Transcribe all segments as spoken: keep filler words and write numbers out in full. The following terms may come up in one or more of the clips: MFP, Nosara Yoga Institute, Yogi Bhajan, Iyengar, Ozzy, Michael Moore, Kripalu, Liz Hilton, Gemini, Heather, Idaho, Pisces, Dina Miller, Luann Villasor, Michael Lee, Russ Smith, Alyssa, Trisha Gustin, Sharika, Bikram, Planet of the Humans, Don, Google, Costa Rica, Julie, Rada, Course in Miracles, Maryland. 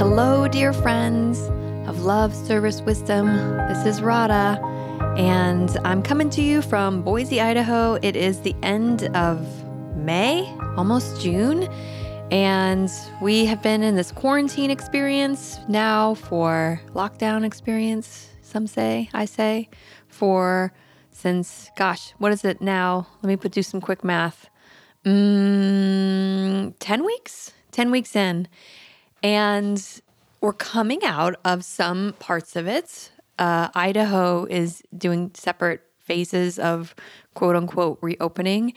Hello, dear friends of love, service, wisdom. This is Rada, and I'm coming to you from Boise, Idaho. It is the end of May, almost June, and we have been in this quarantine experience now for lockdown experience, some say, I say, for since, gosh, what is it now? Let me put, do some quick math. Mm, ten weeks? ten weeks in. And we're coming out of some parts of it. Uh, Idaho is doing separate phases of quote-unquote reopening.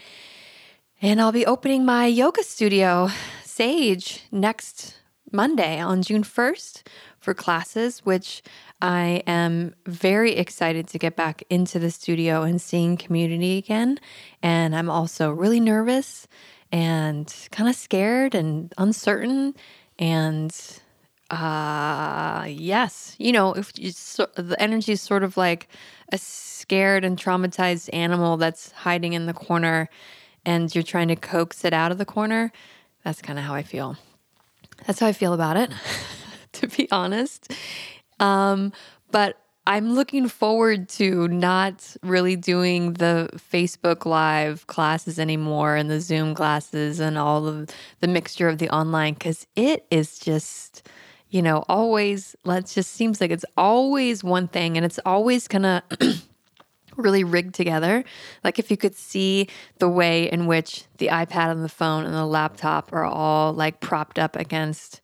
And I'll be opening my yoga studio, Sage, next Monday on June first for classes, which I am very excited to get back into the studio and seeing community again. And I'm also really nervous and kind of scared and uncertain. And uh, yes, you know, if you, so, the energy is sort of like a scared and traumatized animal that's hiding in the corner and you're trying to coax it out of the corner. That's kind of how I feel. That's how I feel about it, to be honest. Um, but I'm looking forward to not really doing the Facebook Live classes anymore and the Zoom classes and all of the mixture of the online, because it is just, you know, always, let's just seems like it's always one thing and it's always kind of really rigged together. Like if you could see the way in which the iPad and the phone and the laptop are all like propped up against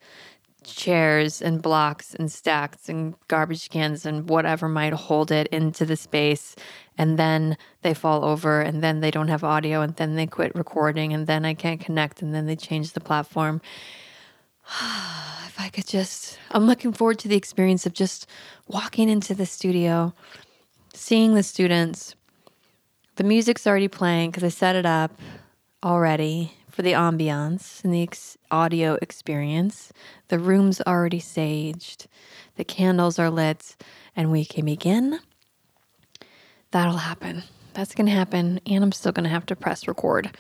chairs and blocks and stacks and garbage cans and whatever might hold it into the space, and then they fall over and then they don't have audio and then they quit recording and then I can't connect and then they change the platform. If I could just, I'm looking forward to the experience of just walking into the studio, seeing the students. The music's already playing because I set it up already for the ambiance and the ex- audio experience. The room's already saged. The candles are lit, and we can begin. That'll happen. That's going to happen, and I'm still going to have to press record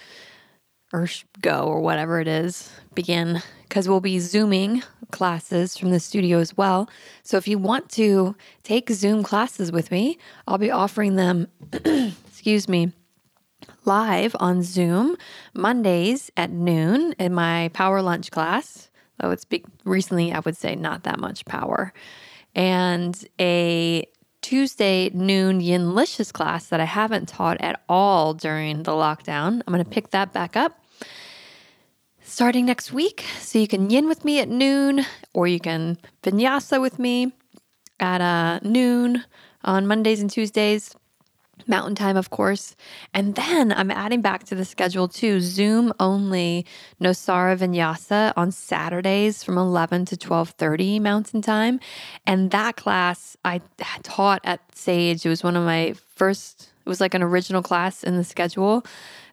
or sh- go or whatever it is, begin, because we'll be Zooming classes from the studio as well. So if you want to take Zoom classes with me, I'll be offering them, excuse me, live on Zoom Mondays at noon in my power lunch class. Though it's big, recently, I would say not that much power. And a Tuesday noon Yin-licious class that I haven't taught at all during the lockdown. I'm going to pick that back up starting next week. So you can yin with me at noon, or you can vinyasa with me at uh, noon on Mondays and Tuesdays, Mountain Time, of course. And then I'm adding back to the schedule too, Zoom only Nosara Vinyasa on Saturdays from eleven to twelve thirty Mountain Time. And that class I taught at Sage. It was one of my first, it was like an original class in the schedule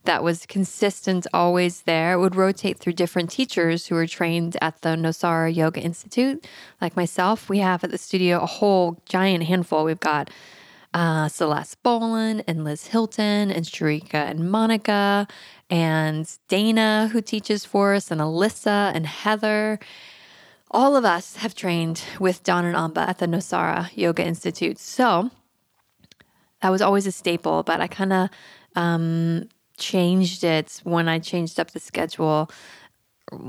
that was consistent, always there. It would rotate through different teachers who are trained at the Nosara Yoga Institute. Like myself, we have at the studio a whole giant handful. We've got Uh, Celeste Bolin and Liz Hilton and Sharika and Monica and Dana, who teaches for us, and Alyssa and Heather. All of us have trained with Don and Amba at the Nosara Yoga Institute. So that was always a staple, but I kind of um, changed it when I changed up the schedule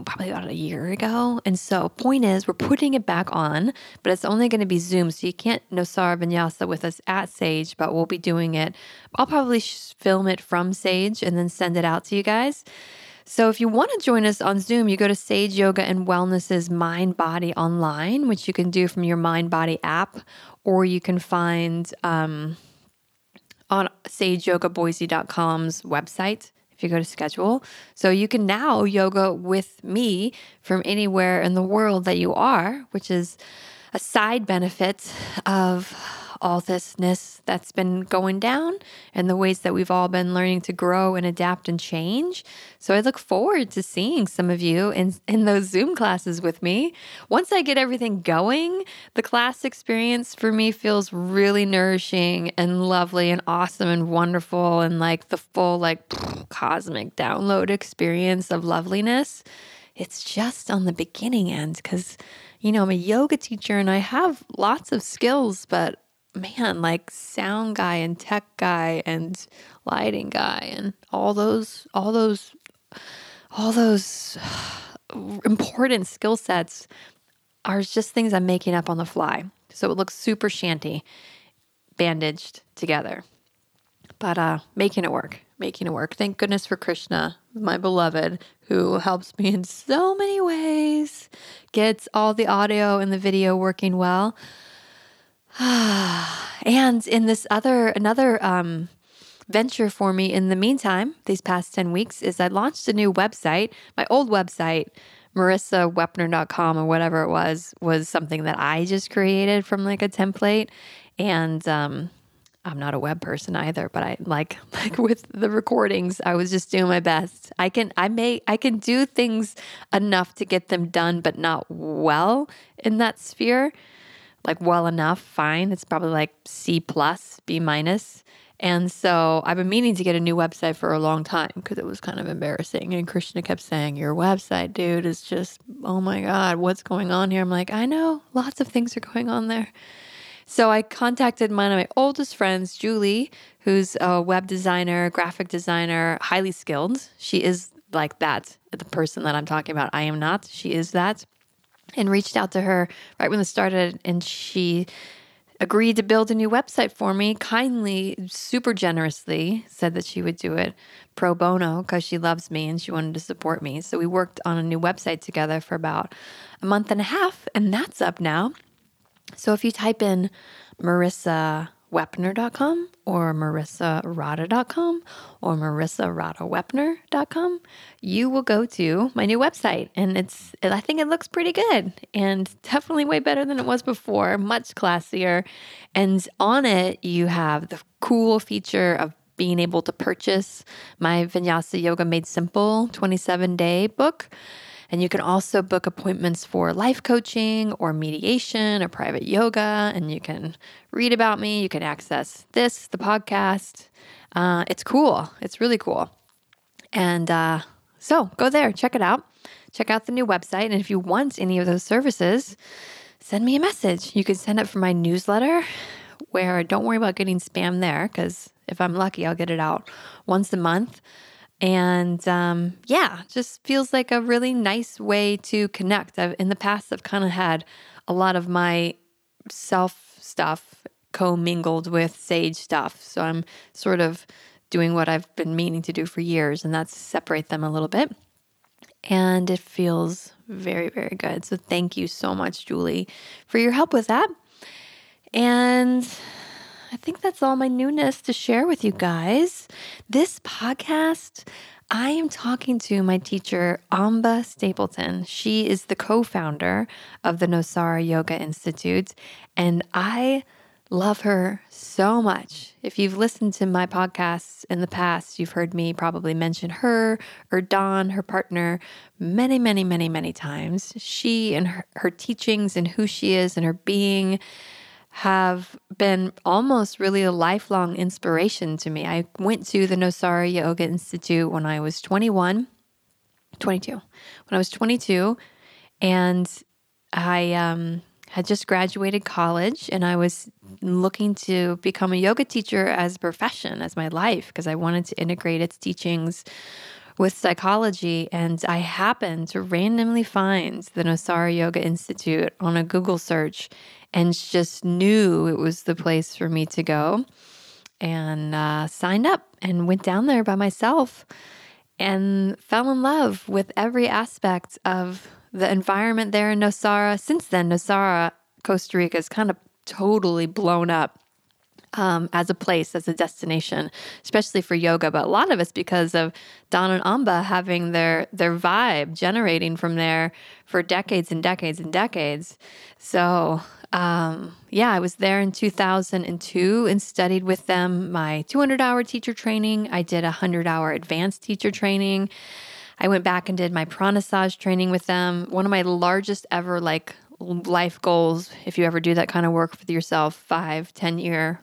probably about a year ago. And so point is, we're putting it back on, but it's only going to be Zoom. So you can't Nosara Vinyasa with us at Sage, but we'll be doing it. I'll probably film it from Sage and then send it out to you guys. So if you want to join us on Zoom, you go to Sage Yoga and Wellness's Mind Body Online, which you can do from your Mind Body app, or you can find um, on sage yoga boise dot com's website if you go to schedule. So you can now yoga with me from anywhere in the world that you are, which is a side benefit of all thisness that's been going down and the ways that we've all been learning to grow and adapt and change. So I look forward to seeing some of you in, in those Zoom classes with me. Once I get everything going, the class experience for me feels really nourishing and lovely and awesome and wonderful and like the full like cosmic download experience of loveliness. it's just on the beginning end because, you know, I'm a yoga teacher and I have lots of skills, but man, like sound guy and tech guy and lighting guy and all those, all those, all those important skill sets are just things I'm making up on the fly. So it looks super shanty, bandaged together. But uh, making it work, making it work. Thank goodness for Krishna, my beloved, who helps me in so many ways, gets all the audio and the video working well. And in this other, another um, venture for me in the meantime, these past ten weeks, is I launched a new website. My old website, marissa wepner dot com or whatever it was, was something that I just created from like a template. And um, I'm not a web person either, but I like, like with the recordings, I was just doing my best. I can, I may, I can do things enough to get them done, but not well in that sphere. Like well enough, fine. It's probably like C plus, B minus. And so I've been meaning to get a new website for a long time because it was kind of embarrassing. And Krishna kept saying, your website, dude, is just, oh my God, what's going on here? I'm like, I know, lots of things are going on there. So I contacted one of my oldest friends, Julie, who's a web designer, graphic designer, highly skilled. She is like that, the person that I'm talking about. I am not. She is that. And reached out to her right when this started, and she agreed to build a new website for me, kindly, super generously, said that she would do it pro bono because she loves me and she wanted to support me. So we worked on a new website together for about a month and a half, and that's up now. So if you type in marissa wepner dot com or marissa rada dot com or marissa rada wepner dot com, you will go to my new website, and it's, I think it looks pretty good and definitely way better than it was before, much classier. And on it, you have the cool feature of being able to purchase my Vinyasa Yoga Made Simple twenty-seven day book. And you can also book appointments for life coaching or mediation or private yoga. And you can read about me. You can access this, the podcast. Uh, it's cool. It's really cool. And uh, so go there, check it out. Check out the new website. And if you want any of those services, send me a message. You can sign up for my newsletter, where don't worry about getting spam there, because if I'm lucky, I'll get it out once a month. And um, yeah, just feels like a really nice way to connect. I've, in the past, I've kind of had a lot of my self stuff co-mingled with Sage stuff. So I'm sort of doing what I've been meaning to do for years, and that's separate them a little bit. And it feels very, very good. So thank you so much, Julie, for your help with that. And I think that's all my newness to share with you guys. This podcast, I am talking to my teacher, Amba Stapleton. She is the co-founder of the Nosara Yoga Institute, and I love her so much. If you've listened to my podcasts in the past, you've heard me probably mention her or Don, her partner, many, many, many, many times. She and her, her teachings and who she is and her being have been almost really a lifelong inspiration to me. I went to the Nosara Yoga Institute when I was twenty-one, twenty-two, when I was twenty-two, and I um, had just graduated college, and I was looking to become a yoga teacher as a profession, as my life, because I wanted to integrate its teachings with psychology. And I happened to randomly find the Nosara Yoga Institute on a Google search, and just knew it was the place for me to go, and uh, signed up and went down there by myself and fell in love with every aspect of the environment there in Nosara. Since then, Nosara, Costa Rica, has kind of totally blown up um, as a place, as a destination, especially for yoga. But a lot of it's because of Don and Amba having their their vibe generating from there for decades and decades and decades. So Um, yeah, I was there in two thousand two and studied with them my two hundred hour teacher training. I did a one hundred hour advanced teacher training. I went back and did my pranasaj training with them. One of my largest ever like life goals, if you ever do that kind of work with yourself, five, ten year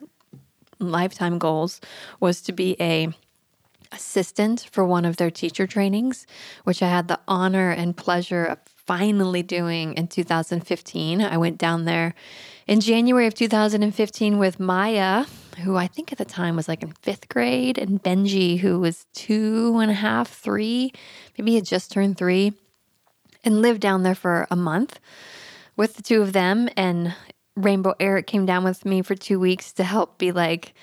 lifetime goals, was to be a assistant for one of their teacher trainings, which I had the honor and pleasure of finally doing in two thousand fifteen. I went down there in January of two thousand fifteen with Maya, who I think at the time was like in fifth grade, and Benji, who was two and a half, three, maybe he had just turned three, and lived down there for a month with the two of them. And Rainbow Eric came down with me for two weeks to help be like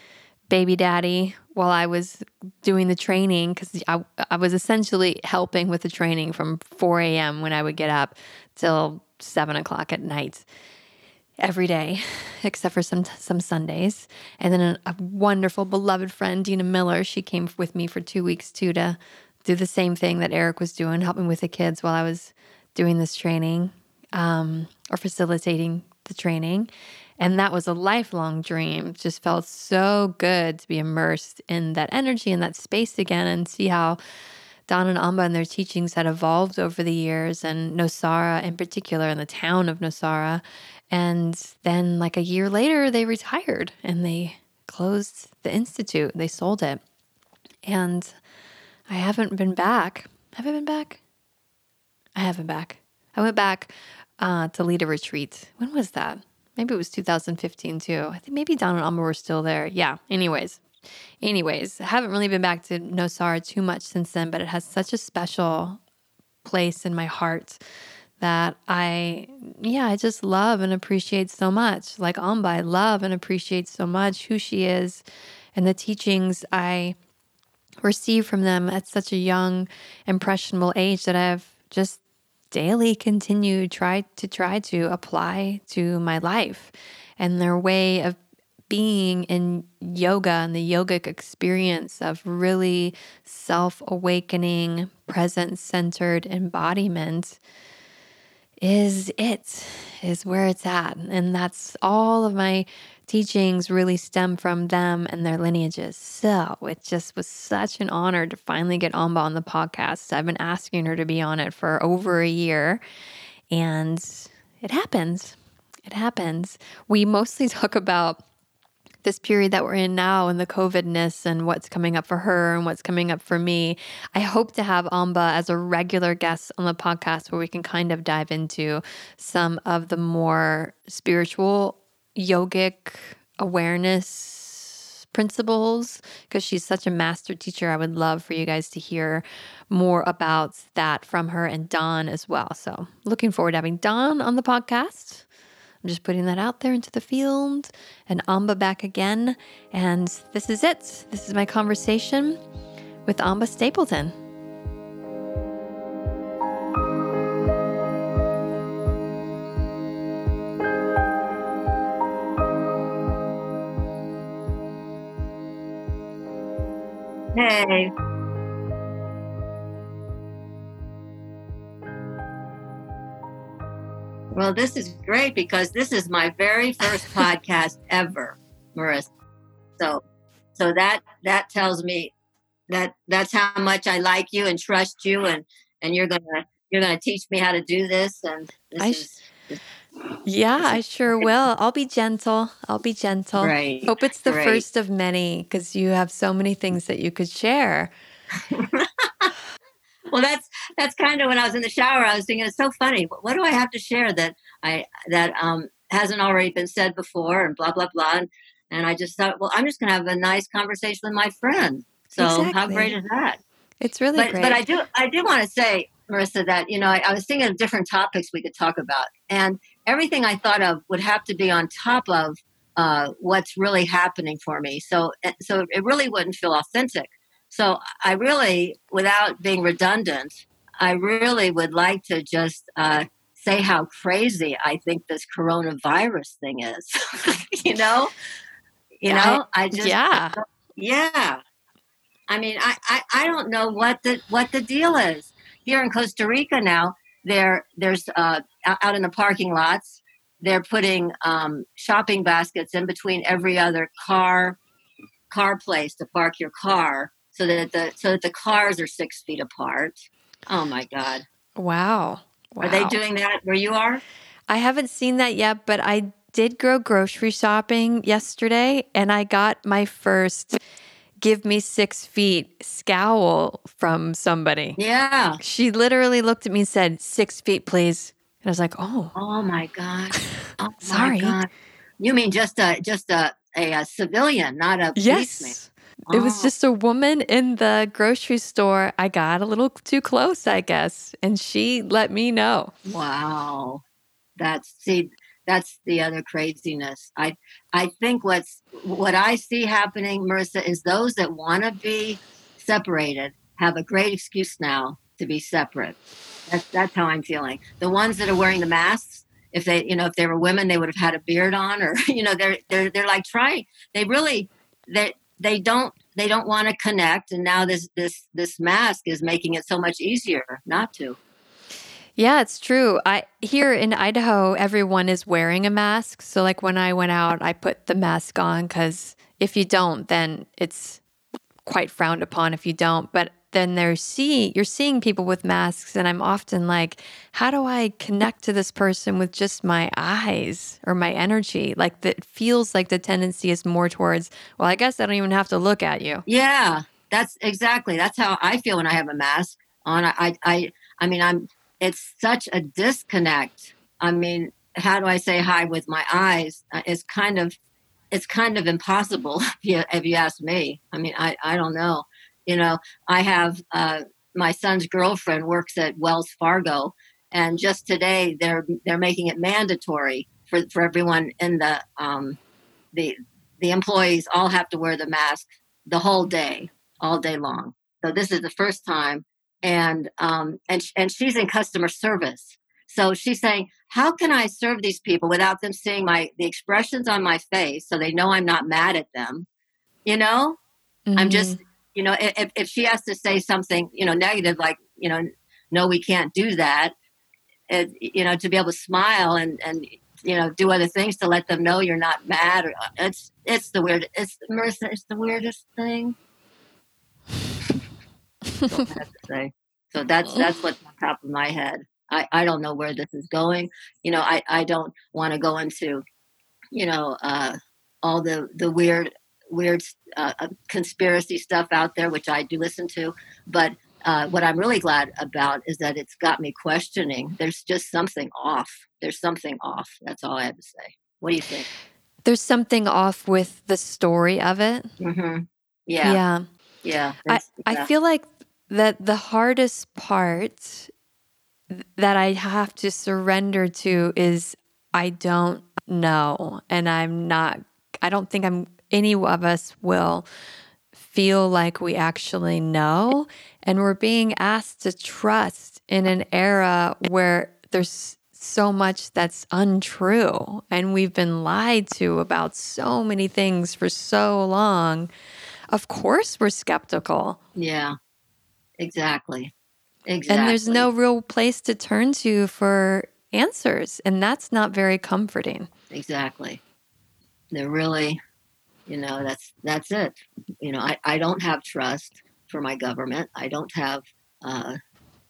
baby daddy while I was doing the training, because I, I was essentially helping with the training from four a.m. when I would get up till seven o'clock at night every day, except for some some Sundays. And then a, a wonderful, beloved friend, Dina Miller, she came with me for two weeks too to do the same thing that Eric was doing, helping with the kids while I was doing this training um, or facilitating the training. And that was a lifelong dream. Just felt so good to be immersed in that energy and that space again, and see how Don and Amba and their teachings had evolved over the years, and Nosara in particular, in the town of Nosara. And then like a year later, they retired and they closed the institute. They sold it. And I haven't been back. Have I been back? I haven't back. I went back uh, to lead a retreat. When was that? Maybe it was two thousand fifteen too. I think maybe Don and Alma were still there. Yeah. Anyways, anyways, I haven't really been back to Nosara too much since then, but it has such a special place in my heart that I, yeah, I just love and appreciate so much. Like Amba, I love and appreciate so much who she is and the teachings I receive from them at such a young, impressionable age that I've just daily continue try to try to apply to my life, and their way of being in yoga and the yogic experience of really self-awakening, present-centered embodiment is it, is where it's at. And that's all of my teachings really stem from them and their lineages. So it just was such an honor to finally get Amba on the podcast. I've been asking her to be on it for over a year, and it happens. It happens. We mostly talk about this period that we're in now and the COVID-ness and what's coming up for her and what's coming up for me. I hope to have Amba as a regular guest on the podcast where we can kind of dive into some of the more spiritual yogic awareness principles, because she's such a master teacher. I would love for you guys to hear more about that from her, and Don as well. So looking forward to having Don on the podcast. I'm just putting that out there into the field, and Amba back again. And this is it. This is my conversation with Amba Stapleton. Hey. Well, this is great, because this is my very first podcast ever, Marissa. So, so that that tells me that that's how much I like you and trust you, and, and you're gonna you're gonna teach me how to do this. And this I is, this, yeah, this is I sure great. will. I'll be gentle. I'll be gentle. Right. Hope it's the right. first of many, because you have so many things that you could share. Well, that's that's kind of when I was in the shower, I was thinking, it's so funny. What do I have to share that I that um, hasn't already been said before, and blah blah blah. And, and I just thought, well, I'm just going to have a nice conversation with my friend. So exactly. How great is that? It's really but, great. But I do I do want to say, Marissa, that you know I, I was thinking of different topics we could talk about, and everything I thought of would have to be on top of uh, what's really happening for me. So so it really wouldn't feel authentic. So I really, without being redundant, I really would like to just uh, say how crazy I think this coronavirus thing is. you know, you yeah, know, I just, yeah. I yeah. I mean, I, I, I don't know what the, what the deal is here in Costa Rica. Now there there's uh, out in the parking lots, they're putting um, shopping baskets in between every other car, car place to park your car. So that the so that the cars are six feet apart. Oh my God! Wow. wow, are they doing that where you are? I haven't seen that yet, but I did go grocery shopping yesterday, and I got my first give me six feet scowl from somebody. Yeah. She literally looked at me and said, six feet, please. And I was like, oh. Oh, my God. Oh, sorry. My God. You mean just a just a, a, a civilian, not a yes. policeman? Oh. It was just a woman in the grocery store. I got a little too close, I guess. And she let me know. Wow. That's, see, that's the other craziness. I I think what's what I see happening, Marissa, is those that want to be separated have a great excuse now to be separate. That's that's how I'm feeling. The ones that are wearing the masks, if they you know if they were women, they would have had a beard on, or you know they're they're they're like trying. They really they they don't they don't want to connect, and now this this this mask is making it so much easier not to. Yeah, it's true. I here in Idaho, everyone is wearing a mask. So like when I went out, I put the mask on because if you don't, then it's quite frowned upon if you don't. But then they're see you're seeing people with masks, and I'm often like, how do I connect to this person with just my eyes or my energy? Like that feels like the tendency is more towards, well, I guess I don't even have to look at you. Yeah, that's exactly. That's how I feel when I have a mask on. I I I mean, I'm. It's such a disconnect. I mean, how do I say hi with my eyes? It's kind of, it's kind of impossible if you, if you ask me. I mean, I, I don't know. You know, I have uh, my son's girlfriend works at Wells Fargo, and just today they're they're making it mandatory for, for everyone in the um the the employees all have to wear the mask the whole day, all day long. So this is the first time. And um and and she's in customer service, so she's saying, "How can I serve these people without them seeing my the expressions on my face, so they know I'm not mad at them?" You know, mm-hmm. I'm just, you know, if if she has to say something, you know, negative, like, you know, no, we can't do that. It, you know, to be able to smile and and you know do other things to let them know you're not mad. Or, it's it's the weird. It's Marissa. It's the weirdest thing. Don't have to say. So that's that's what's on top of my head. I, I don't know where this is going. You know, I, I don't want to go into, you know, uh, all the the weird weird uh, conspiracy stuff out there, which I do listen to. But uh, what I'm really glad about is that it's got me questioning. There's just something off. There's something off. That's all I have to say. What do you think? There's something off with the story of it. Mm-hmm. Yeah. Yeah. Yeah. I, I feel like that the hardest part that I have to surrender to is I don't know. And I'm not, I don't think I'm, any of us will feel like we actually know. And we're being asked to trust in an era where there's so much that's untrue. And we've been lied to about so many things for so long. Of course we're skeptical. Yeah, exactly. Exactly. And there's no real place to turn to for answers. And that's not very comforting. Exactly. They're really, you know, that's that's it. You know, I, I don't have trust for my government. I don't have, uh,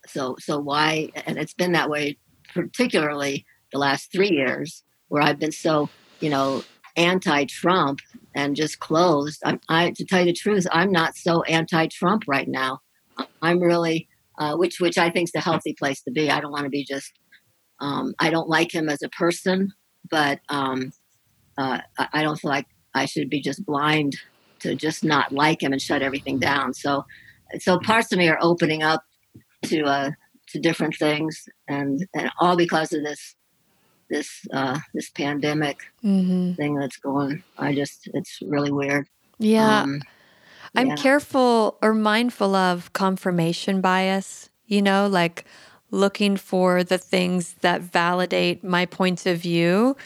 so so why, and it's been that way particularly the last three years where I've been so, you know, anti-Trump and just closed. I'm, I, to tell you the truth, I'm not so anti-Trump right now. I'm really, uh, which which I think is the healthy place to be. I don't want to be just. Um, I don't like him as a person, but um, uh, I don't feel like I should be just blind to just not like him and shut everything down. So, so parts of me are opening up to uh, to different things, and and all because of this. This uh, this pandemic mm-hmm. thing that's going, I just, it's really weird. Yeah. Um, I'm yeah. careful or mindful of confirmation bias, you know, like looking for the things that validate my point of view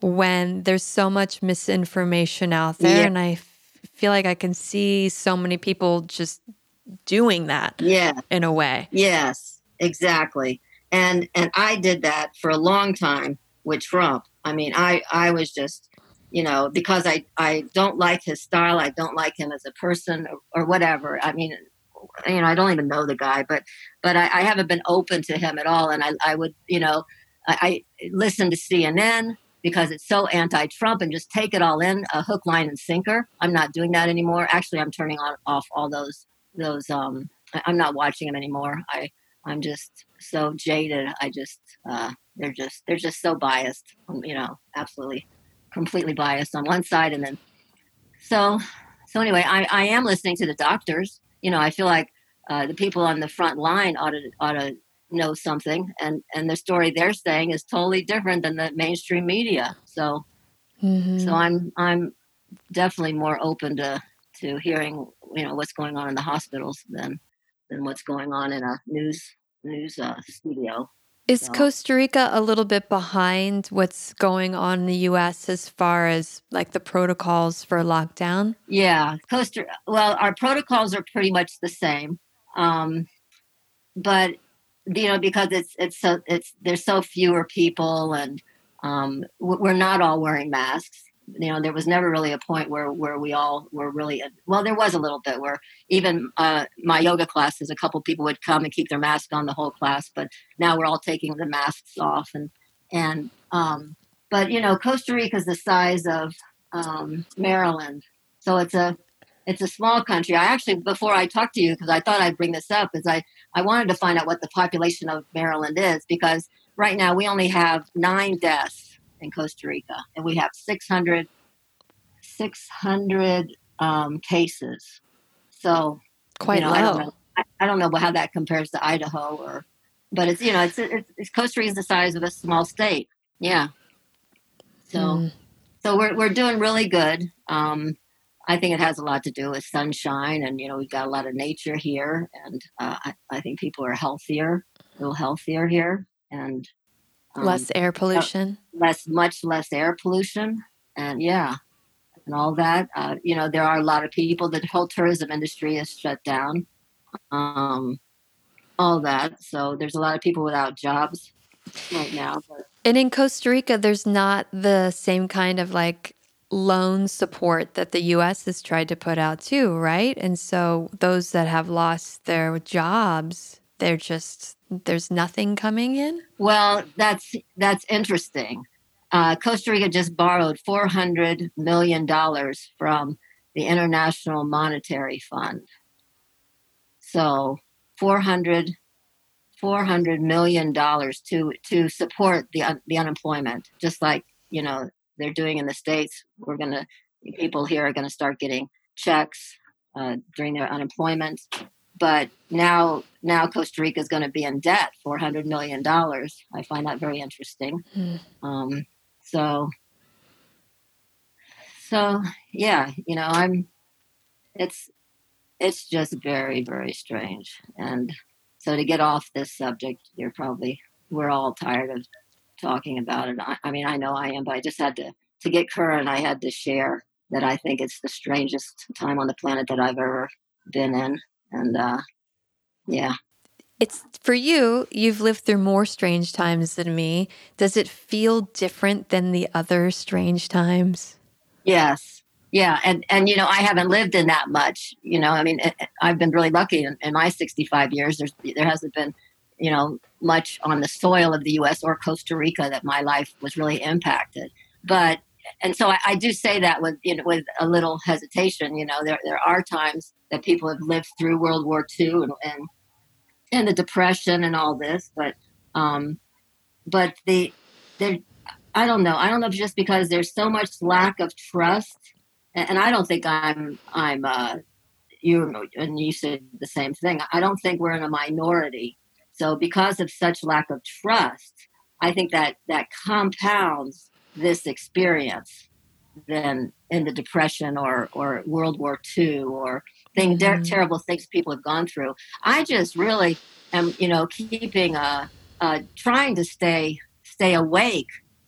when there's so much misinformation out there. Yeah. And I f- feel like I can see so many people just doing that yeah. in a way. Yes, exactly. And and I did that for a long time. With Trump, I mean, I, I was just, you know, because I, I don't like his style. I don't like him as a person or, or whatever. I mean, you know, I don't even know the guy, but but I, I haven't been open to him at all. And I, I would, you know, I, I listened to C N N because it's so anti-Trump and just take it all in, a hook, line, and sinker. I'm not doing that anymore. Actually, I'm turning on off all those, those. Um, I'm not watching them anymore. I, I'm just so jaded. I just, uh, they're just, they're just so biased, you know, absolutely, completely biased on one side. And then, so, so anyway, I, I am listening to the doctors. You know, I feel like uh, the people on the front line ought to, ought to know something. And, and the story they're saying is totally different than the mainstream media. So, mm-hmm. so I'm, I'm definitely more open to, to hearing, you know, what's going on in the hospitals than, than what's going on in a news, news uh, studio. Is so. Costa Rica a little bit behind what's going on in the U S as far as like the protocols for lockdown? Yeah, Costa. Well, our protocols are pretty much the same, um, but you know, because it's it's so it's there's so fewer people, and um, we're not all wearing masks. You know, there was never really a point where, where we all were really, well, there was a little bit where even uh, my yoga classes, a couple people would come and keep their mask on the whole class, but now we're all taking the masks off. And, and um, but, you know, Costa Rica is the size of um, Maryland. So it's a, it's a small country. I actually, before I talked to you, because I thought I'd bring this up, is I, I wanted to find out what the population of Maryland is, because right now we only have nine deaths in Costa Rica, and we have six hundred um, cases. So quite you know, low. I don't know, I, I don't know how that compares to Idaho, or but it's you know it's, it's, it's Costa Rica is the size of a small state. Yeah. So mm. so we're we're doing really good. Um, I think it has a lot to do with sunshine, and you know we've got a lot of nature here, and uh, I, I think people are healthier, a little healthier here, and. Um, less air pollution, less, much less air pollution. And yeah, and all that, uh, you know, there are a lot of people, the whole tourism industry is shut down, um, all that. So there's a lot of people without jobs right now. But. And in Costa Rica, there's not the same kind of like loan support that the U S has tried to put out too, right? And so those that have lost their jobs, they're just... There's nothing coming in? Well, that's that's interesting. Uh, Costa Rica just borrowed four hundred million dollars from the International Monetary Fund. So four hundred, four hundred million dollars to to support the, un, the unemployment, just like, you know, they're doing in the States. We're going to, people here are going to start getting checks uh, during their unemployment. But now, now Costa Rica is going to be in debt, four hundred million dollars. I find that very interesting. Mm. Um, so, so yeah, you know, I'm, it's, it's just very, very strange. And so to get off this subject, you're probably, we're all tired of talking about it. I, I mean, I know I am, but I just had to, to get current. I had to share that. I think it's the strangest time on the planet that I've ever been in. And, uh, yeah. It's for you, you've lived through more strange times than me. Does it feel different than the other strange times? Yes. Yeah. And, and, you know, I haven't lived in that much, you know, I mean, it, I've been really lucky in, in my sixty-five years. There's, there hasn't been, you know, much on the soil of the U S or Costa Rica that my life was really impacted. But, and so I, I do say that with, you know, with a little hesitation, you know, there, there are times that people have lived through World War Two and, and, and the Depression and all this. But, um, but the, there, I don't know. I don't know if it's just because there's so much lack of trust. And, and I don't think I'm, I'm, uh, you, and you said the same thing. I don't think we're in a minority. So because of such lack of trust, I think that, that compounds this experience than in the Depression or, or World War Two or, Thing, mm-hmm. terrible things people have gone through. I just really am, you know, keeping, uh, uh, trying to stay, stay awake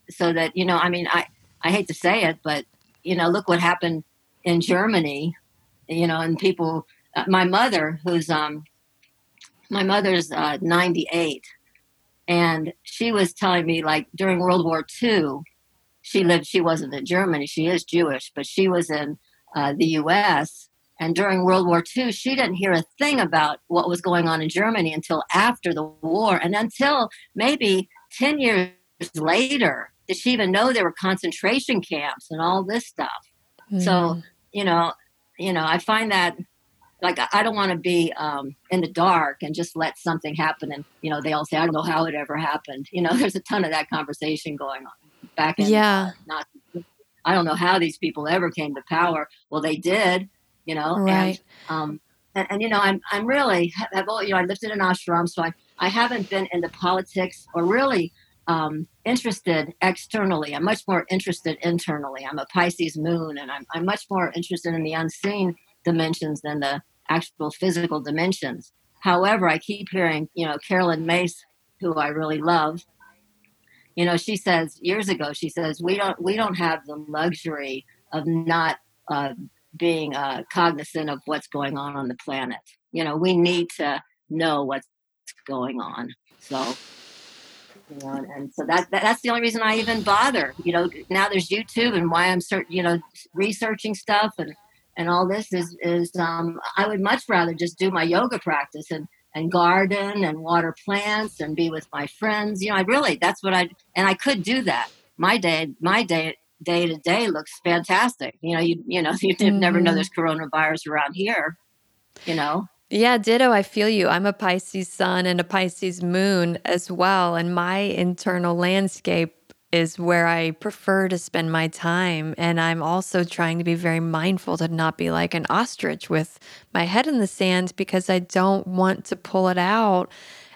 so that, you know, I mean, I, I hate to say it, but, you know, look what happened in Germany, you know, and people, uh, my mother, who's, um, my mother's uh, ninety-eight, and she was telling me, like, during World War Two, she lived, she wasn't in Germany, she is Jewish, but she was in uh, the U S, and during World War Two, she didn't hear a thing about what was going on in Germany until after the war. And until maybe ten years later, Did she even know there were concentration camps and all this stuff? Mm. So, you know, you know, I find that, like, I don't want to be um, in the dark and just let something happen. And, you know, they all say, I don't know how it ever happened. You know, there's a ton of that conversation going on back in. Yeah. Not, I don't know how these people ever came to power. Well, they did, you know. Right. And, um, and, and, you know, I'm I'm really, I've, you know, I lived in an ashram, so I, I haven't been into politics or really um, interested externally. I'm much more interested internally. I'm a Pisces moon, and I'm I'm much more interested in the unseen dimensions than the actual physical dimensions. However, I keep hearing, you know, Carolyn Mace, who I really love, you know, she says years ago, she says, we don't, we don't have the luxury of not uh, being uh, cognizant of what's going on on the planet. You know, we need to know what's going on. So, you know, and so that, that that's the only reason I even bother, you know. Now there's YouTube, and why I'm cert- you know, researching stuff and, And all this is, is um, I would much rather just do my yoga practice and, and garden and water plants and be with my friends. You know, I really, that's what I, and I could do that. My day, my day, day to day looks fantastic. You know, you, you know, you mm-hmm. never know there's coronavirus around here, you know? Yeah, ditto. I feel you. I'm a Pisces sun and a Pisces moon as well. And my internal landscape is where I prefer to spend my time. And I'm also trying to be very mindful to not be like an ostrich with my head in the sand, because I don't want to pull it out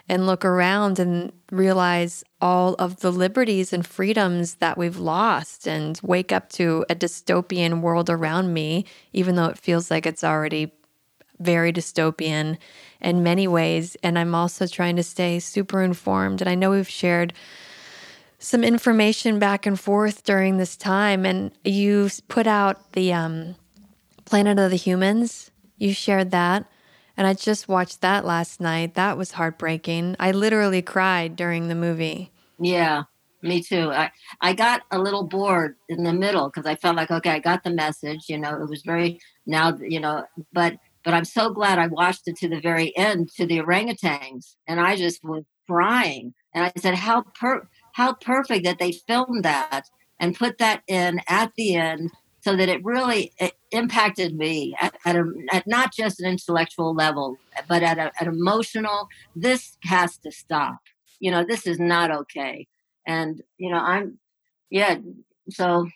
and look around and realize all of the liberties and freedoms that we've lost and wake up to a dystopian world around me, even though it feels like it's already very dystopian in many ways. And I'm also trying to stay super informed. And I know we've shared some information back and forth during this time, and you put out the um, Planet of the Humans. You shared that, and I just watched that last night. That was heartbreaking. I literally cried during the movie. Yeah, me too. I, I got a little bored in the middle because I felt like, okay, I got the message. You know, it was very now, you know, but but I'm so glad I watched it to the very end, to the orangutans, and I just was crying. And I said, how per. How perfect that they filmed that and put that in at the end, so that it really it impacted me at, at, a, at not just an intellectual level, but at an emotional. This has to stop. You know, this is not okay. And, you know, I'm, yeah. So,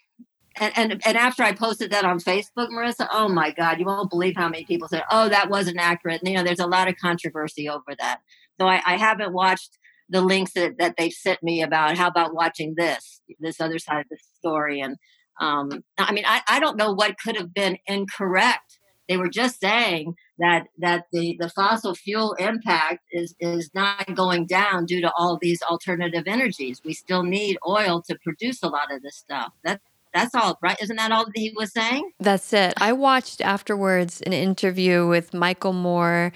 and, and, and after I posted that on Facebook, Marissa, oh my God, you won't believe how many people said, oh, that wasn't accurate. And, you know, there's a lot of controversy over that. So I, I haven't watched the links that, that they've sent me about how about watching this, this other side of the story. And um, I mean, I, I don't know what could have been incorrect. They were just saying that that the, the fossil fuel impact is, is not going down due to all these alternative energies. We still need oil to produce a lot of this stuff. That's That's all, right? Isn't that all that he was saying? That's it. I watched afterwards an interview with Michael Moore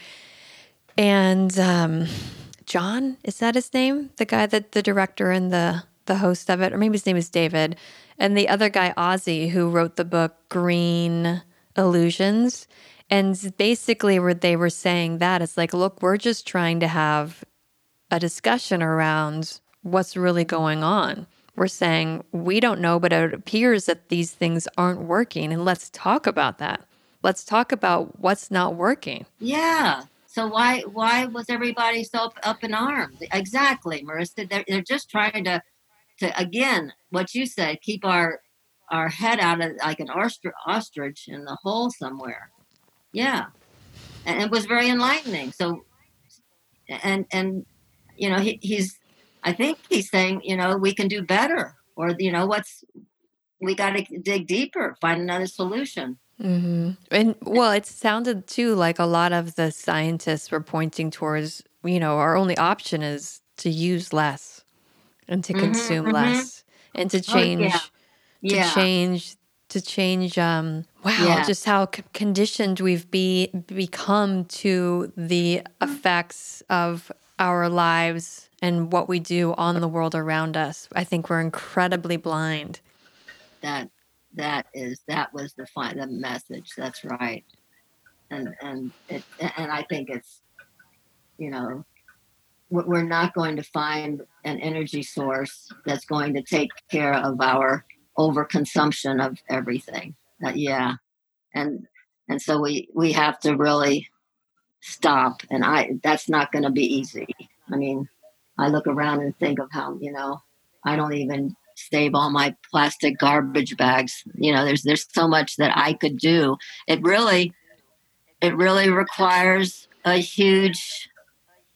and... Um... John, is that his name? The guy that the director and the, the host of it, or maybe his name is David. And the other guy, Ozzy, who wrote the book Green Illusions. And basically what they were saying that it's like, look, we're just trying to have a discussion around what's really going on. We're saying, we don't know, but it appears that these things aren't working. And let's talk about that. Let's talk about what's not working. Yeah. So why why was everybody so up, up in arms? Exactly, Marissa. They're, they're just trying to, to, again, what you said, keep our our head out of like an ostr- ostrich in the hole somewhere. Yeah. And it was very enlightening. So, and, and you know, he, he's, I think he's saying, you know, we can do better. Or, you know, what's, we got to dig deeper, find another solution. Mm-hmm. And well, it sounded too like a lot of the scientists were pointing towards, you know, our only option is to use less and to mm-hmm, consume mm-hmm. less and to change, oh, yeah. to yeah. change, to change, um, wow, yeah. just how c- conditioned we've be, become to the effects of our lives and what we do on the world around us. I think we're incredibly blind. That. That is, that was the fun, the message. That's right. And, and, it, and I think it's, you know, we're not going to find an energy source that's going to take care of our overconsumption of everything. Uh, yeah. And and so we, we have to really stop. And I that's not going to be easy. I mean, I look around and think of how, you know, I don't even save all my plastic garbage bags. You know, there's there's so much that I could do. It really it really requires a huge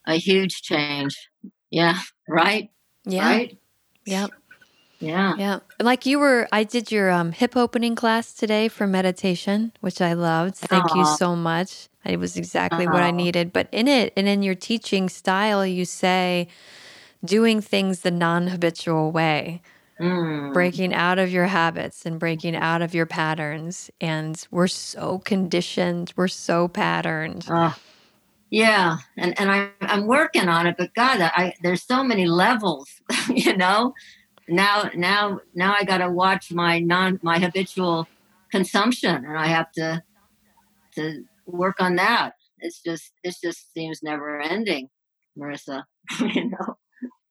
a huge change. Yeah, right? Yeah. Right? Yep. Yeah. Yeah. Like you were, I did your um, hip opening class today for meditation, which I loved. Thank Aww. You so much. It was exactly Aww. What I needed. But in it, and in your teaching style, you say doing things the non-habitual way, mm. breaking out of your habits and breaking out of your patterns. And we're so conditioned. We're so patterned. Uh, yeah. And and I, I'm working on it, but God, I, there's so many levels, you know? Now, now, now I got to watch my non, my habitual consumption, and I have to to work on that. It's just, it just seems never ending, Marissa. You know,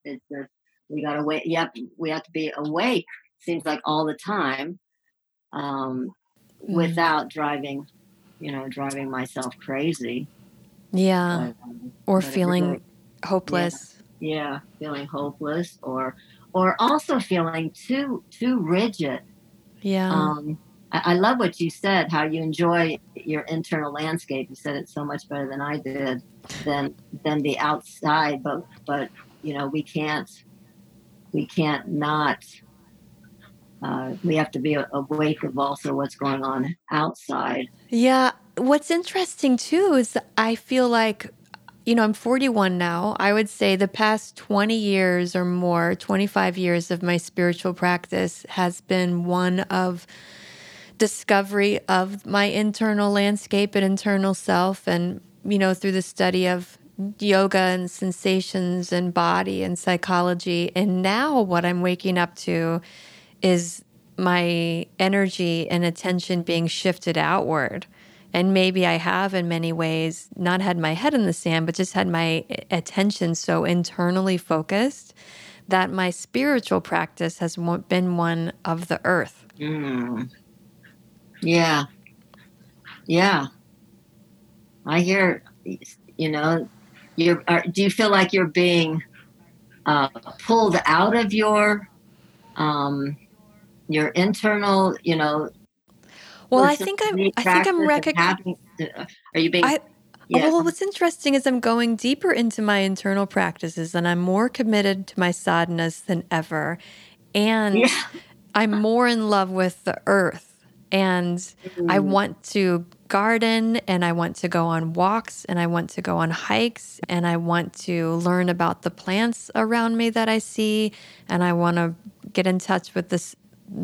it's just we got to wait. Yep, we have to be awake. Seems like all the time, um, mm-hmm. without driving, you know, driving myself crazy. Yeah, but, um, or feeling really, hopeless. Yeah, yeah, feeling hopeless or. Or also feeling too too rigid. Yeah. Um, I, I love what you said, how you enjoy your internal landscape. You said it so much better than I did, than than the outside. But but you know we can't we can't not. Uh, we have to be awake of also what's going on outside. Yeah. What's interesting too is I feel like. You know, I'm forty-one now. I would say the past twenty years or more, twenty-five years of my spiritual practice has been one of discovery of my internal landscape and internal self. And, you know, through the study of yoga and sensations and body and psychology. And now what I'm waking up to is my energy and attention being shifted outward. And maybe I have in many ways not had my head in the sand, but just had my attention so internally focused that my spiritual practice has been one of the earth. Mm. Yeah. Yeah. I hear, you know, you're, are, do you feel like you're being uh, pulled out of your, um, your internal, you know, Well, I think I'm. I think I'm recognizing. Are you being? I, yeah. Well, what's interesting is I'm going deeper into my internal practices, and I'm more committed to my sadhanas than ever, and yeah. I'm more in love with the earth, and mm. I want to garden, and I want to go on walks, and I want to go on hikes, and I want to learn about the plants around me that I see, and I want to get in touch with this.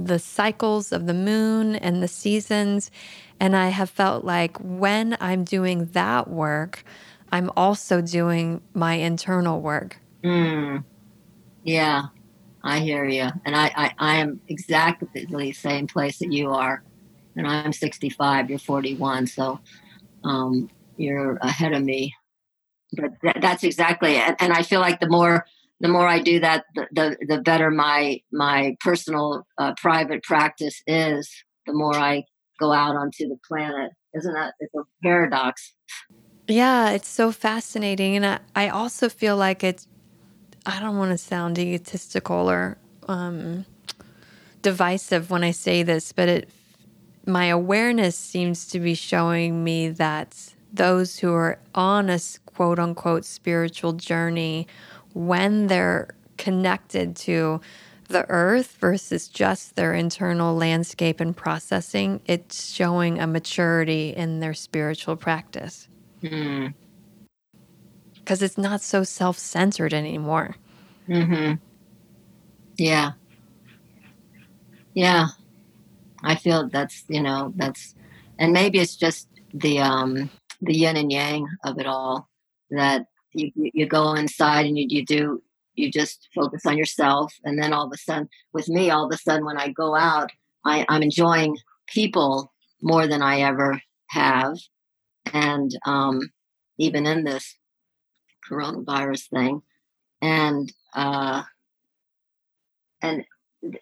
The cycles of the moon and the seasons. And I have felt like when I'm doing that work, I'm also doing my internal work. Mm. Yeah, I hear you. And I, I, I am exactly the same place that you are. And I'm sixty-five, you're forty-one. So um, you're ahead of me. But th- that's exactly it. And I feel like the more... The more I do that, the the, the better my my personal uh, private practice is. The more I go out onto the planet, isn't that it's a paradox? Yeah, it's so fascinating, and I, I also feel like it's. I don't want to sound egotistical or um, divisive when I say this, but it my awareness seems to be showing me that those who are on a quote unquote spiritual journey. When they're connected to the earth versus just their internal landscape and processing, it's showing a maturity in their spiritual practice. Mm. 'Cause it's not so self-centered anymore. Mm-hmm. Yeah. Yeah. I feel that's, you know, that's, and maybe it's just the, um, the yin and yang of it all that, You you go inside and you you do you just focus on yourself, and then all of a sudden, with me, all of a sudden when I go out, I, I'm enjoying people more than I ever have, and um, even in this coronavirus thing, and uh, and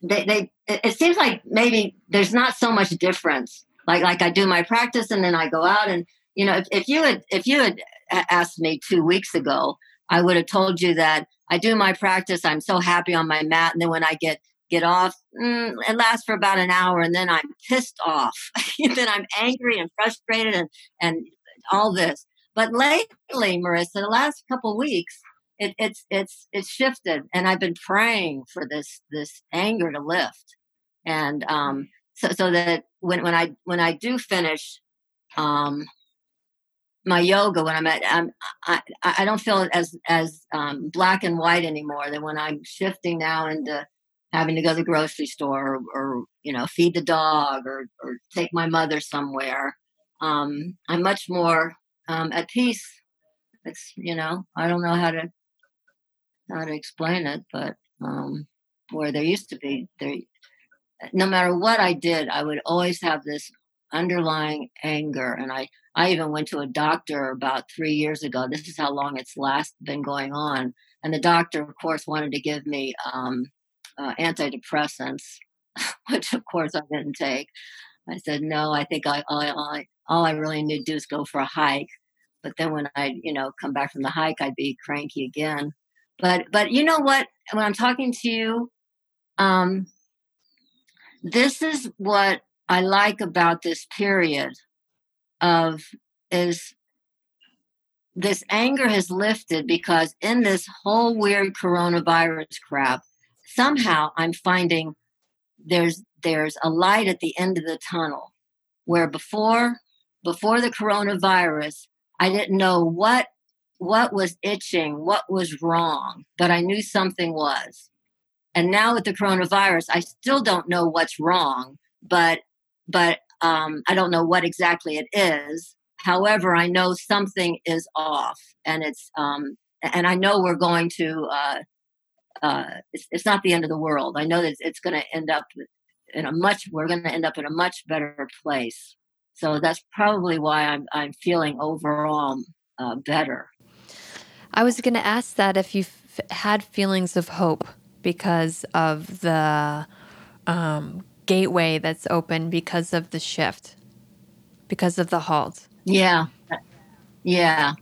they, they it seems like maybe there's not so much difference. Like like I do my practice and then I go out, and you know, if, if you had if you had asked me two weeks ago, I would have told you that I do my practice. I'm so happy on my mat, and then when I get get off, mm, it lasts for about an hour, and then I'm pissed off. Then I'm angry and frustrated and and all this. But lately, Marissa, the last couple of weeks, it, it's it's it's shifted, and I've been praying for this this anger to lift, and um, so so that when when I when I do finish um, my yoga, when I'm at I'm, I I don't feel as as um, black and white anymore than when I'm shifting now into having to go to the grocery store, or, or you know, feed the dog, or or take my mother somewhere. Um, I'm much more um, at peace. It's, you know, I don't know how to how to explain it, but um, where there used to be, there, no matter what I did, I would always have this underlying anger. And I, I even went to a doctor about three years ago. This is how long it's last been going on. And the doctor, of course, wanted to give me um, uh, antidepressants, which, of course, I didn't take. I said, no, I think I all, I all I really need to do is go for a hike. But then when I, you know, come back from the hike, I'd be cranky again. But but you know what? When I'm talking to you, um, this is what I like about this period of is this anger has lifted, because in this whole weird coronavirus crap, somehow I'm finding there's there's a light at the end of the tunnel, where before before the coronavirus, I didn't know what what was itching, what was wrong, but I knew something was. And now with the coronavirus, I still don't know what's wrong, but but um, I don't know what exactly it is. However, I know something is off, and it's um, and I know we're going to. Uh, uh, it's, it's not the end of the world. I know that it's going to end up in a much. We're going to end up in a much better place. So that's probably why I'm I'm feeling overall uh, better. I was going to ask that if you've had feelings of hope because of the um, gateway that's open because of the shift, because of the halt. Yeah, yeah,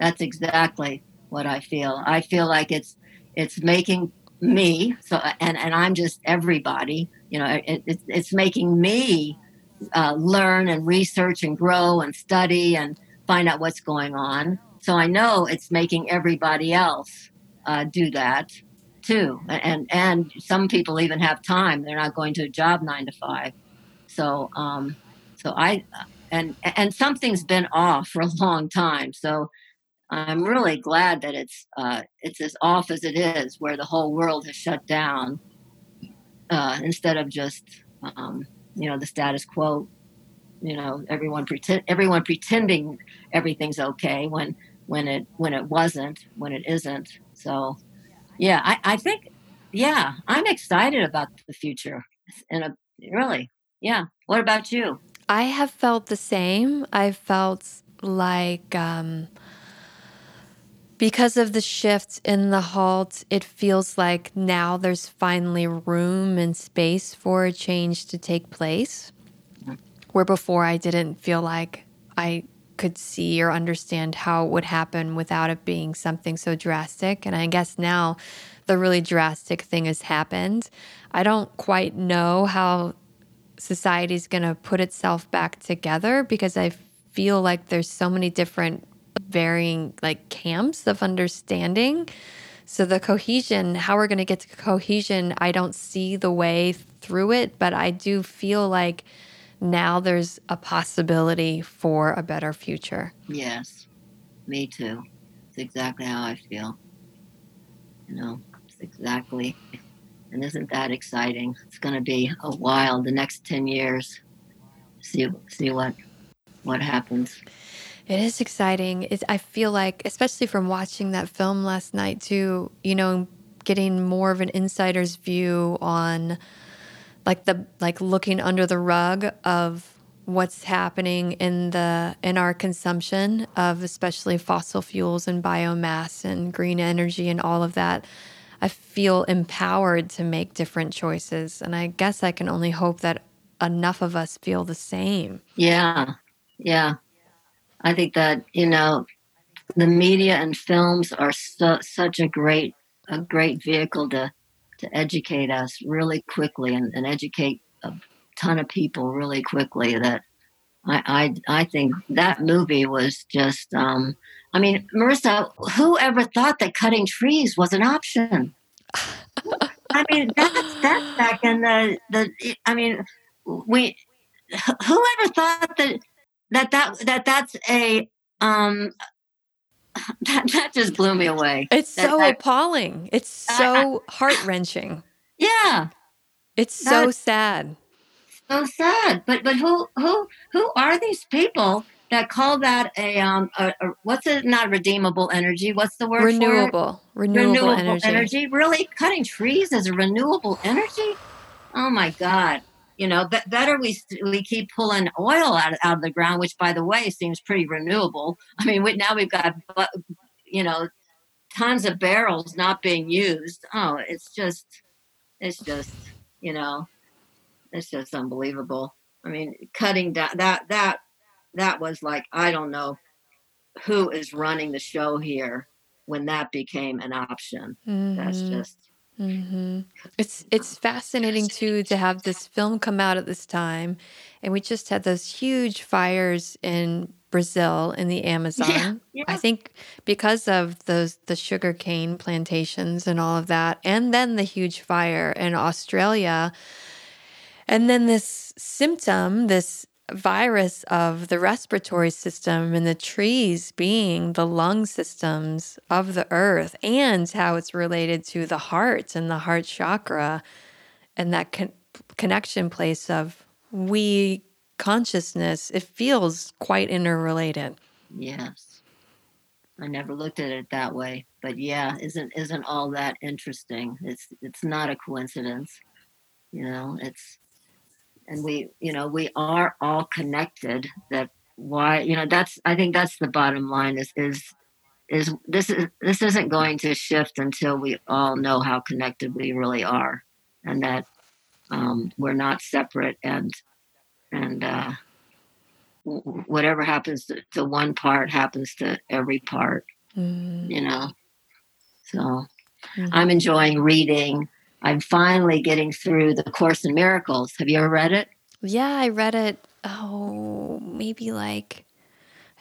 that's exactly what I feel. I feel like it's it's making me so, and, and I'm just everybody. You know, it, it, it's making me. Uh, learn and research and grow and study and find out what's going on. So I know it's making everybody else uh, do that too. And and some people even have time; they're not going to a job nine to five. So um, so I and and something's been off for a long time. So I'm really glad that it's uh, it's as off as it is, where the whole world has shut down uh, instead of just. Um, You know, the status quo, you know, everyone pretend, everyone pretending everything's okay when when it when it wasn't, when it isn't. So, yeah, I, I think, yeah, I'm excited about the future. And really, yeah. What about you? I have felt the same. I felt like um, because of the shift in the halt, it feels like now there's finally room and space for a change to take place, where before I didn't feel like I could see or understand how it would happen without it being something so drastic. And I guess now the really drastic thing has happened. I don't quite know how society's going to put itself back together, because I feel like there's so many different varying like camps of understanding. So the cohesion, how we're going to get to cohesion, I don't see the way through it, but I do feel like now there's a possibility for a better future. Yes, me too. It's exactly how I feel. You know, it's exactly. And isn't that exciting? It's going to be a while, the next ten years. See, see what, what happens. It is exciting. It's, I feel like, especially from watching that film last night too, you know, getting more of an insider's view on like the, like looking under the rug of what's happening in the in our consumption of especially fossil fuels and biomass and green energy and all of that, I feel empowered to make different choices. And I guess I can only hope that enough of us feel the same. Yeah, yeah. I think that, you know, the media and films are so, such a great a great vehicle to, to educate us really quickly and, and educate a ton of people really quickly. That I I, I think that movie was just, um, I mean, Marissa, who ever thought that cutting trees was an option? I mean, that's, that's back in the, the, I mean, we, who ever thought that, that, that, that that's a, um, That, that just blew me away. It's that, so that, appalling. It's so uh, heart-wrenching. Yeah. It's so sad. So sad. But but who who who are these people that call that a um a, a, what's it not redeemable energy? What's the word renewable. for it? Renewable. Renewable energy. energy. Really? Cutting trees is a renewable energy? Oh my God. You know, be- better we we keep pulling oil out of, out of the ground, which, by the way, seems pretty renewable. I mean, we, now we've got, you know, tons of barrels not being used. Oh, it's just, it's just, you know, it's just unbelievable. I mean, cutting down, that, that, that was like, I don't know who is running the show here when that became an option. Mm-hmm. That's just. Mm-hmm. It's it's fascinating too to have this film come out at this time, and we just had those huge fires in Brazil in the Amazon. Yeah, yeah. I think because of those the sugarcane plantations and all of that, and then the huge fire in Australia, and then this symptom, this virus of the respiratory system and the trees being the lung systems of the earth, and how it's related to the heart and the heart chakra and that con- connection place of we consciousness. It feels quite interrelated. Yes. I never looked at it that way, but yeah, isn't isn't all that interesting? It's it's not a coincidence. You know, it's And we, you know, we are all connected. That why, you know, that's, I think that's the bottom line is, is, is this is, this isn't going to shift until we all know how connected we really are, and that um, we're not separate, and, and uh, whatever happens to, to one part happens to every part, mm. you know? So mm. I'm enjoying reading. I'm finally getting through The Course in Miracles. Have you ever read it? Yeah, I read it, oh, maybe like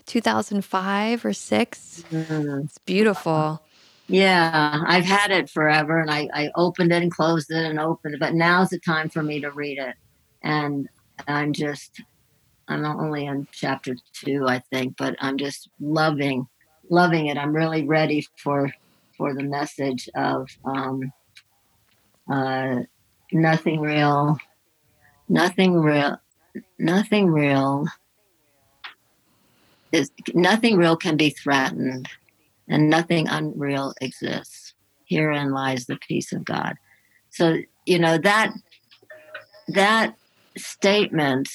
two thousand five or six. Mm. It's beautiful. Yeah, I've had it forever, and I, I opened it and closed it and opened it, but now's the time for me to read it. And I'm just, I'm only in chapter two, I think, but I'm just loving, loving it. I'm really ready for, for the message of... Um, Uh, nothing real, nothing real, nothing real is nothing real can be threatened, and nothing unreal exists. Herein lies the peace of God. So, you know, that, that statement,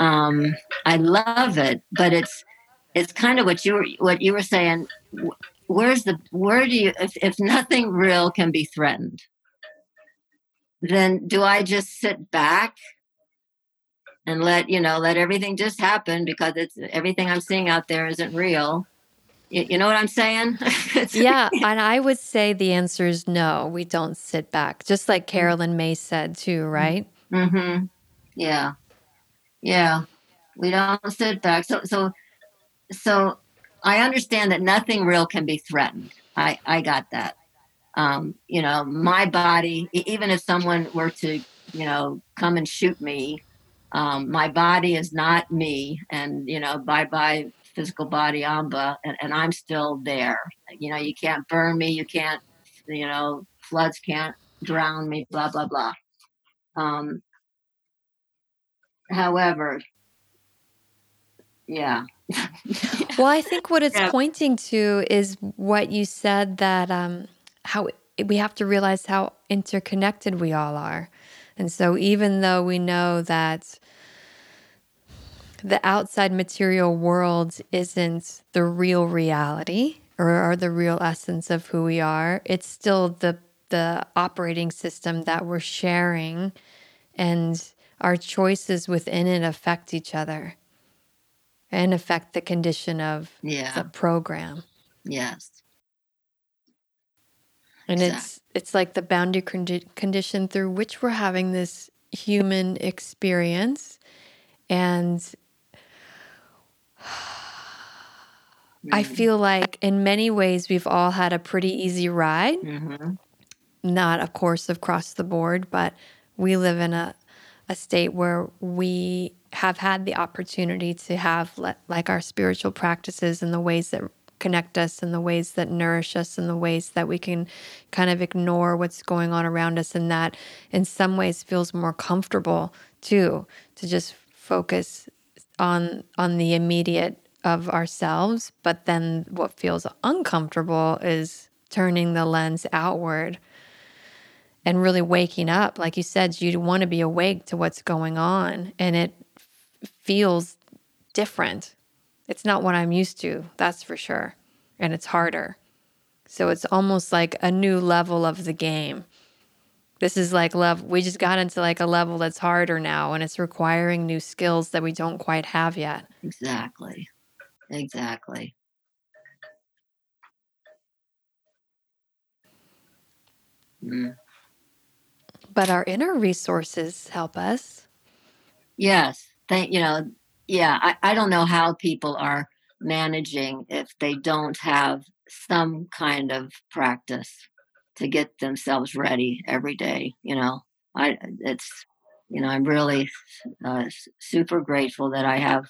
um, I love it, but it's, it's kind of what you were, what you were saying. Where's the, where do you, if, if nothing real can be threatened, then do I just sit back and let, you know, let everything just happen because it's everything I'm seeing out there isn't real. You, you know what I'm saying? Yeah. And I would say the answer is no, we don't sit back. Just like Carolyn May said too, right? Mm-hmm. Yeah. Yeah. We don't sit back. So, so, so I understand that nothing real can be threatened. I, I got that. Um, you know, my body, even if someone were to, you know, come and shoot me, um, my body is not me. And, you know, bye-bye physical body Amba, and, and I'm still there. You know, you can't burn me. You can't, you know, floods can't drown me, blah, blah, blah. Um, however, yeah. Well, I think what it's yeah. pointing to is what you said that... Um, how we have to realize how interconnected we all are. And so even though we know that the outside material world isn't the real reality or, or the real essence of who we are. It's still the the operating system that we're sharing, and our choices within it affect each other and affect the condition of yeah. the program. Yes. And exactly. it's it's like the boundary condi- condition through which we're having this human experience. And mm-hmm. I feel like in many ways we've all had a pretty easy ride. Mm-hmm. Not, of course, across the board, but we live in a, a state where we have had the opportunity to have le- like our spiritual practices and the ways that connect us and the ways that nourish us and the ways that we can kind of ignore what's going on around us, and that in some ways feels more comfortable too, to just focus on on the immediate of ourselves. But then what feels uncomfortable is turning the lens outward and really waking up. Like you said, you want to be awake to what's going on, and it f- feels different. It's not what I'm used to, that's for sure. And it's harder. So it's almost like a new level of the game. This is like love. We just got into like a level that's harder now, and it's requiring new skills that we don't quite have yet. Exactly. Exactly. Mm. But our inner resources help us. Yes. Thank you know. Yeah, I, I don't know how people are managing if they don't have some kind of practice to get themselves ready every day. You know, I it's, you know, I'm really uh, super grateful that I have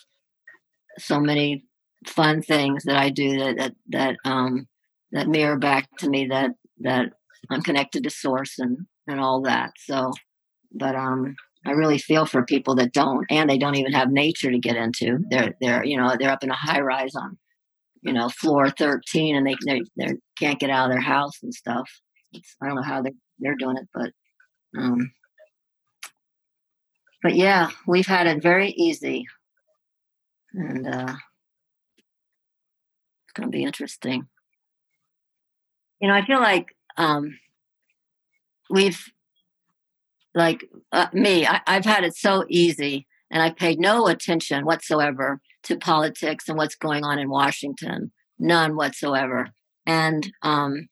so many fun things that I do that that that, um, that mirror back to me that that I'm connected to source and, and all that. So, but um. I really feel for people that don't, and they don't even have nature to get into. They're, they're, you know, they're up in a high rise on, you know, floor thirteen, and they, they, they can't get out of their house and stuff. It's, I don't know how they're, they're doing it, but, um, but yeah, we've had it very easy, and uh, it's going to be interesting. You know, I feel like um, we've. Like uh, me, I, I've had it so easy, and I paid no attention whatsoever to politics and what's going on in Washington, none whatsoever. And um,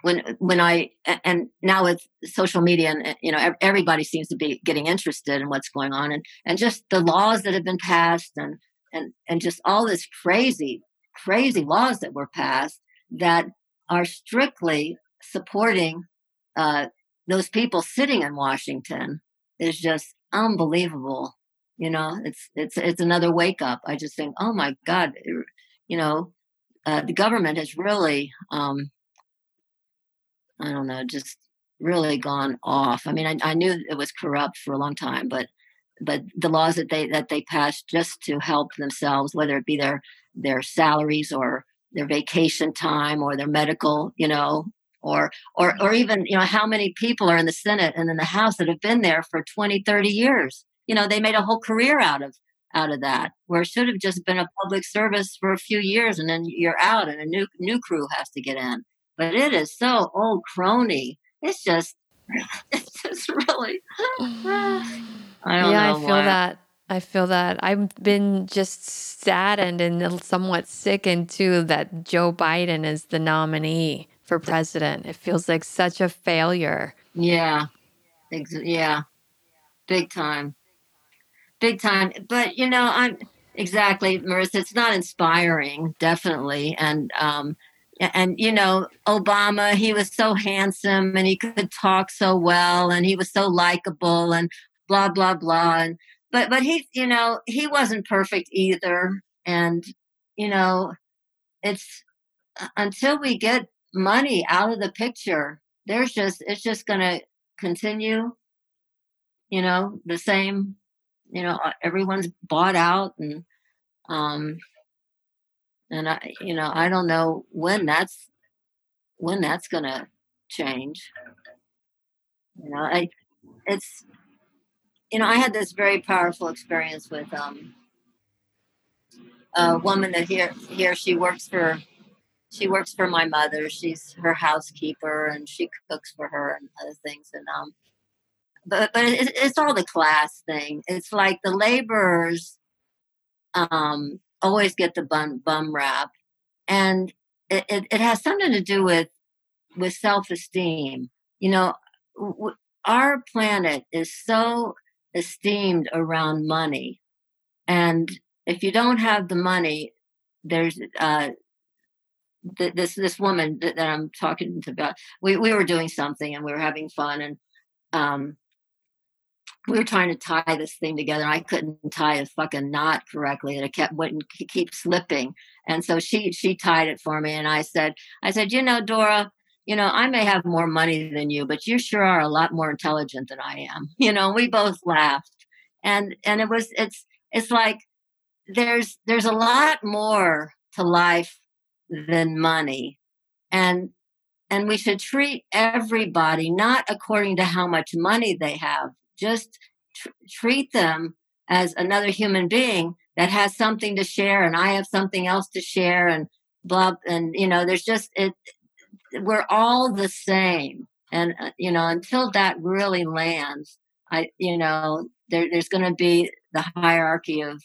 when when I and now with social media, and you know, everybody seems to be getting interested in what's going on, and, and just the laws that have been passed, and and and just all this crazy, crazy laws that were passed that are strictly supporting. Uh, Those people sitting in Washington is just unbelievable. You know, it's it's it's another wake up. I just think, oh my God, you know, uh, the government has really, um, I don't know, just really gone off. I mean, I, I knew it was corrupt for a long time, but but the laws that they that they passed just to help themselves, whether it be their their salaries or their vacation time or their medical, you know. Or, or, or even, you know, how many people are in the Senate and in the House that have been there for twenty, thirty years? You know, they made a whole career out of, out of that, where it should have just been a public service for a few years, and then you're out and a new, new crew has to get in. But it is so old crony. It's just, it's just really, I don't yeah, know. Yeah, I feel why. that. I feel that. I've been just saddened and somewhat sickened too that Joe Biden is the nominee for president. It feels like such a failure. Yeah. Yeah. Big time. Big time. But, you know, I'm exactly, Marissa, it's not inspiring, definitely. And, um, and, you know, Obama, he was so handsome, and he could talk so well, and he was so likable, and blah, blah, blah. And, but, but he, you know, he wasn't perfect either. And, you know, it's until we get money out of the picture, there's just, it's just going to continue, you know, the same, you know, everyone's bought out, and, um, and I, you know, I don't know when that's, when that's going to change. You know, I, it's, you know, I had this very powerful experience with um, a woman that here, here she works for, she works for my mother. She's her housekeeper and she cooks for her and other things. And, um, but, but it, it's all the class thing. It's like the laborers um, always get the bum, bum rap. And it, it, it has something to do with, with self-esteem. You know, w- our planet is so esteemed around money. And if you don't have the money, there's, uh, th- this, this woman that, that I'm talking to about, we, we were doing something and we were having fun and, um, we were trying to tie this thing together. And I couldn't tie a fucking knot correctly. And it kept, wouldn't keep slipping. And so she, she tied it for me. And I said, I said, you know, Dora, you know, I may have more money than you, but you sure are a lot more intelligent than I am. You know, we both laughed. And, and it was, it's, it's like, there's, there's a lot more to life than money. And, and we should treat everybody, not according to how much money they have, just tr- treat them as another human being that has something to share. And I have something else to share and blah. And, you know, there's just, it, we're all the same. And, uh, you know, until that really lands, I, you know, there, there's going to be the hierarchy of,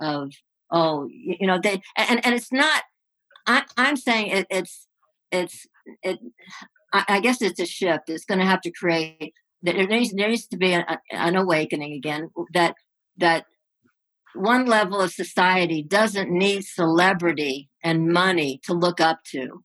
of, oh, you know, they, and, and it's not, I, I'm saying it, it's, it's, it, I, I guess it's a shift. It's going to have to create, there needs, there needs to be an, an awakening again that, that one level of society doesn't need celebrity and money to look up to.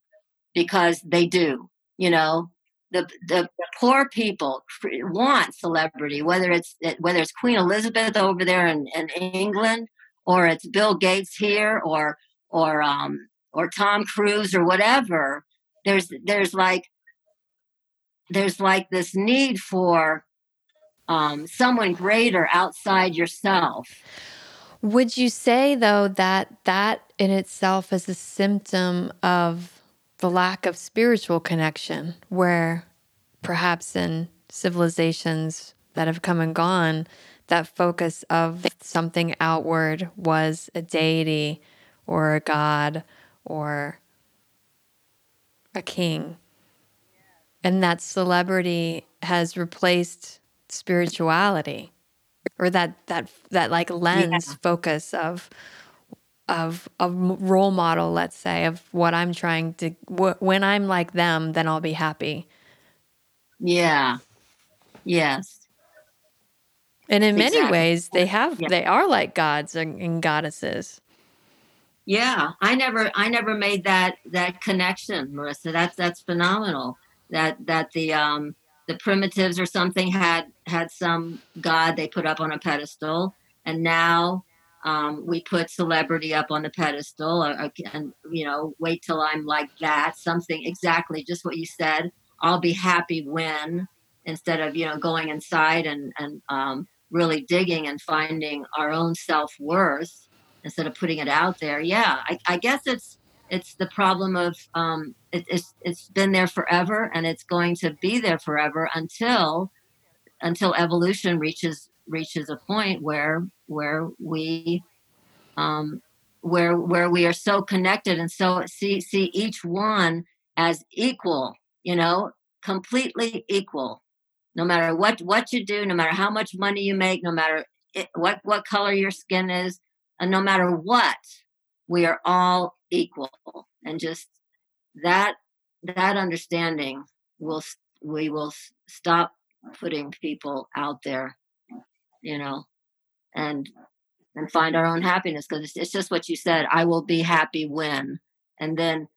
Because they do, you know, the, the the poor people want celebrity, whether it's whether it's Queen Elizabeth over there in, in England, or it's Bill Gates here, or or um or Tom Cruise or whatever. There's there's like there's like this need for um, someone greater outside yourself. Would you say though that that in itself is a symptom of the lack of spiritual connection, where perhaps in civilizations that have come and gone, that focus of something outward was a deity or a god or a king, and that celebrity has replaced spirituality, or that that that like lens yeah. focus of of a role model, let's say, of what I'm trying to, wh- when I'm like them, then I'll be happy. Yeah. Yes. And in exactly. many ways they have, yeah. they are like gods and, and goddesses. Yeah. I never, I never made that, that connection, Marissa. That's, that's phenomenal that, that the, um, the primitives or something had, had some god they put up on a pedestal, and now, Um, we put celebrity up on the pedestal, uh, and, you know, wait till I'm like that, something exactly just what you said. I'll be happy when, instead of, you know, going inside and, and um, really digging and finding our own self-worth instead of putting it out there. Yeah, I, I guess it's it's the problem of um, it, it's it's been there forever, and it's going to be there forever until until evolution reaches reaches a point where where we um where where we are so connected and so see see each one as equal, you know, completely equal, no matter what what you do, no matter how much money you make, no matter it, what what color your skin is, and no matter what, we are all equal. And just that that understanding will we will stop putting people out there, you know, and and find our own happiness, because it's, it's just what you said. I will be happy when. And then,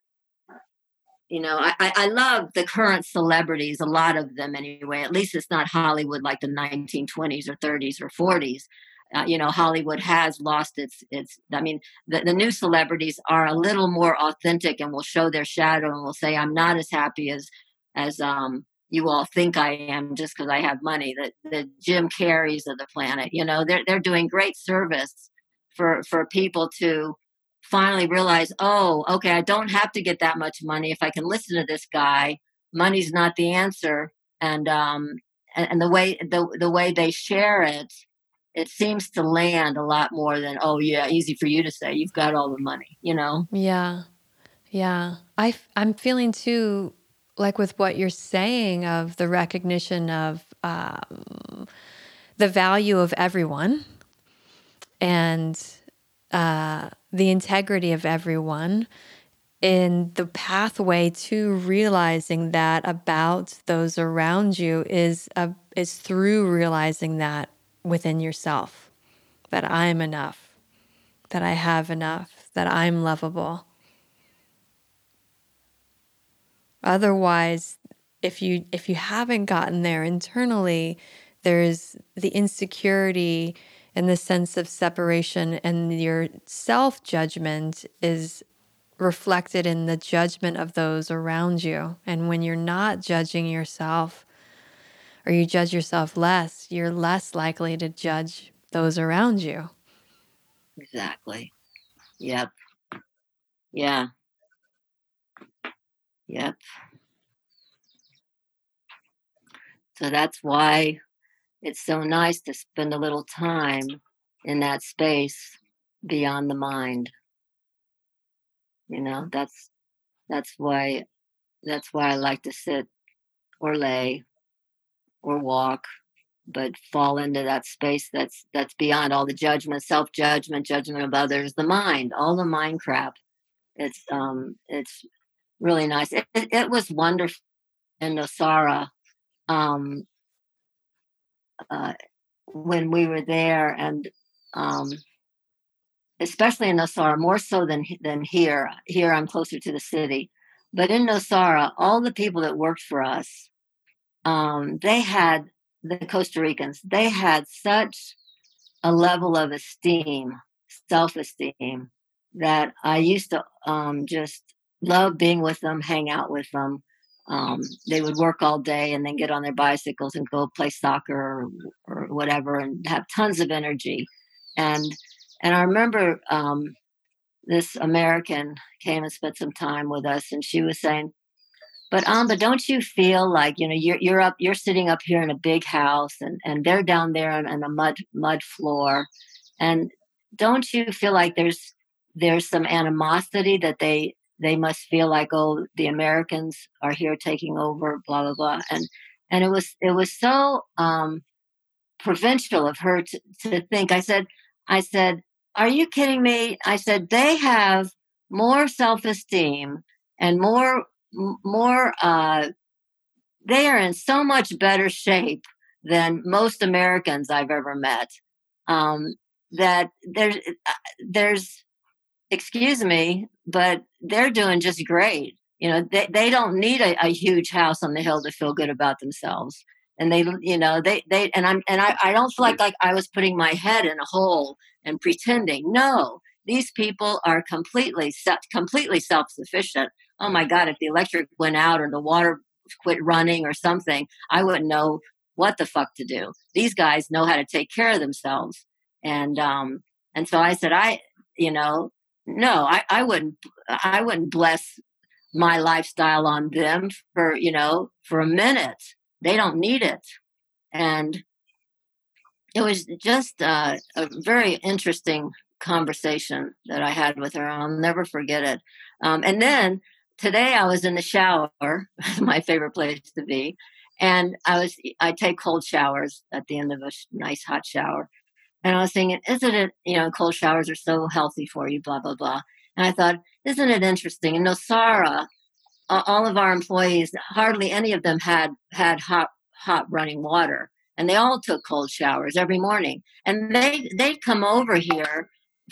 you know, I, I love the current celebrities, a lot of them anyway. At least it's not Hollywood like the nineteen twenties or thirties or forties. Uh, you know, Hollywood has lost its, its I mean, the, the new celebrities are a little more authentic and will show their shadow and will say, I'm not as happy as, as um. you all think I am just because I have money. The, the Jim Carreys of the planet, you know, they're they're doing great service for for people to finally realize, oh, okay, I don't have to get that much money if I can listen to this guy. Money's not the answer, and um and, and the way the the way they share it, it seems to land a lot more than, oh yeah, easy for you to say, you've got all the money, you know? Yeah. Yeah. I, I'm feeling too, like with what you're saying of the recognition of um, the value of everyone and uh, the integrity of everyone in the pathway to realizing that about those around you is a, is through realizing that within yourself, that I'm enough, that I have enough, that I'm lovable. Otherwise, if you if you haven't gotten there internally, there's the insecurity and the sense of separation, and your self-judgment is reflected in the judgment of those around you. And when you're not judging yourself, or you judge yourself less, you're less likely to judge those around you. Exactly. Yep. Yeah. Yep. So that's why it's so nice to spend a little time in that space beyond the mind. You know, that's that's why that's why I like to sit or lay or walk, but fall into that space that's that's beyond all the judgment, self-judgment, judgment of others, the mind, all the mind crap. It's um it's really nice. It, it, it was wonderful in Nosara um, uh, when we were there, and um, especially in Nosara, more so than than here. Here I'm closer to the city, but in Nosara, all the people that worked for us, um, they had the Costa Ricans. They had such a level of esteem, self-esteem, that I used to um, just. Love being with them, hang out with them. Um, they would work all day and then get on their bicycles and go play soccer or, or whatever, and have tons of energy. And and I remember um, this American came and spent some time with us, and she was saying, "But Amba, don't you feel like, you know, you're you're up, you're sitting up here in a big house, and and they're down there on, on a mud mud floor, and don't you feel like there's there's some animosity that they." They must feel like, oh, the Americans are here taking over, blah blah blah, and and it was it was so um, provincial of her to, to think. I said, I said, are you kidding me? I said, they have more self-esteem and more more. Uh, they are in so much better shape than most Americans I've ever met. Um, that there's there's. Excuse me, but they're doing just great. You know, they, they don't need a, a huge house on the hill to feel good about themselves. And they, you know, they, they, and I'm, and I, I don't feel like, like I was putting my head in a hole and pretending. No, these people are completely, se- completely self-sufficient. Oh my God, if the electric went out or the water quit running or something, I wouldn't know what the fuck to do. These guys know how to take care of themselves. And, um, and so I said, I, you know, No, I, I wouldn't. I wouldn't bless my lifestyle on them for you know for a minute. They don't need it, and it was just uh, a very interesting conversation that I had with her. I'll never forget it. Um, and then today I was in the shower, my favorite place to be, and I was. I take cold showers at the end of a sh- nice hot shower. And I was thinking, isn't it, you know, cold showers are so healthy for you, blah, blah, blah. And I thought, isn't it interesting? In Nosara, uh, all of our employees, hardly any of them had had hot, hot running water. And they all took cold showers every morning. And they, they'd come over here,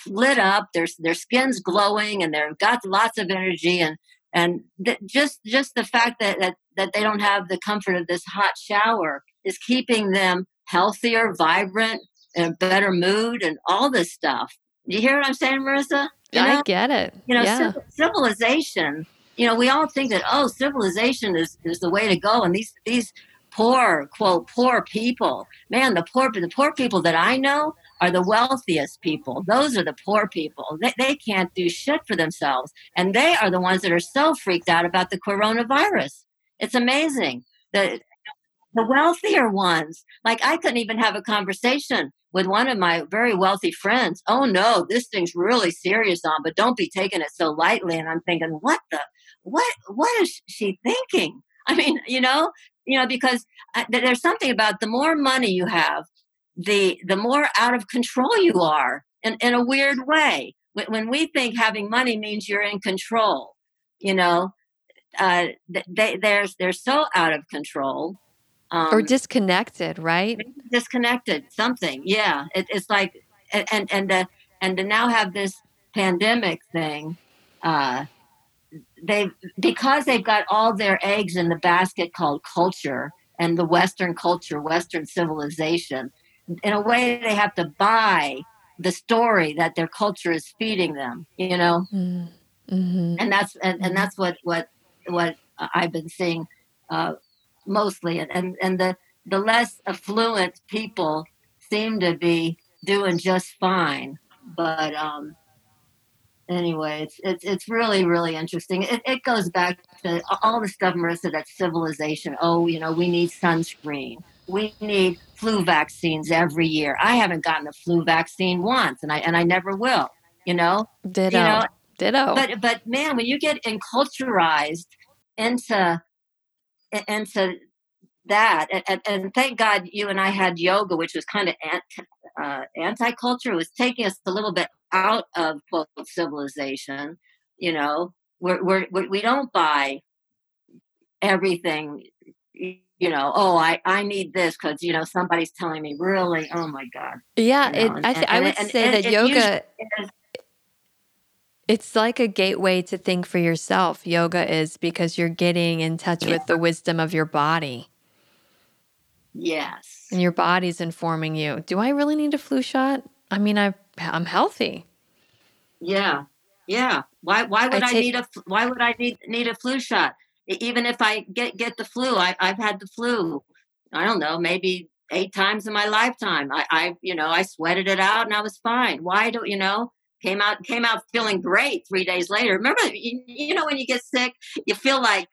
lit up, their, their skin's glowing, and they've got lots of energy. And and th- just just the fact that, that, that they don't have the comfort of this hot shower is keeping them healthier, vibrant, in a better mood and all this stuff. You hear what I'm saying, Marissa? You know? I get it. You know, yeah. c- civilization, you know, we all think that, oh, civilization is, is the way to go. And these, these poor, quote, poor people, man, the poor, the poor people that I know are the wealthiest people. Those are the poor people. They, they can't do shit for themselves. And they are the ones that are so freaked out about the coronavirus. It's amazing that the wealthier ones. Like I couldn't even have a conversation with one of my very wealthy friends. Oh no, this thing's really serious, on, but don't be taking it so lightly. And I'm thinking, what the, what, what is she thinking? I mean, you know, you know, because I, there's something about the more money you have, the, the more out of control you are in, in a weird way. When we think having money means you're in control, you know, uh, they, they're, they're so out of control. Um, or disconnected, right? Disconnected, something. Yeah. It, it's like, and, and, uh, and to now have this pandemic thing, uh, they, because they've got all their eggs in the basket called culture and the Western culture, Western civilization, in a way they have to buy the story that their culture is feeding them, you know? Mm-hmm. And that's, and, and that's what, what, what I've been seeing, uh, mostly. And, and the, the less affluent people seem to be doing just fine. But, um, anyway, it's, it's, it's really, really interesting. It, it goes back to all the stuff, Marissa, that's civilization. Oh, you know, we need sunscreen. We need flu vaccines every year. I haven't gotten a flu vaccine once, and I and I never will, you know? Ditto. You know? Ditto. But, but man, when you get enculturized into, into that, and, and thank God you and I had yoga, which was kind of anti, uh, anti-culture. It was taking us a little bit out of, quote, civilization, you know? We're, we're, we don't buy everything. You know, oh, I, I need this because, you know, somebody's telling me really, oh my God. Yeah, you know, it, and, I th- I would and, say and, that and yoga, is, it's like a gateway to think for yourself. Yoga is because you're getting in touch yeah. with the wisdom of your body. Yes. And your body's informing you. Do I really need a flu shot? I mean, I, I'm healthy. Yeah, yeah. Why why would I, take, I need a why would I need need a flu shot? Even if I get, get the flu, I, I've had the flu, I don't know, maybe eight times in my lifetime. I, I, you know, I sweated it out and I was fine. Why do you know, came out, came out feeling great three days later. Remember, you, you know, when you get sick, you feel like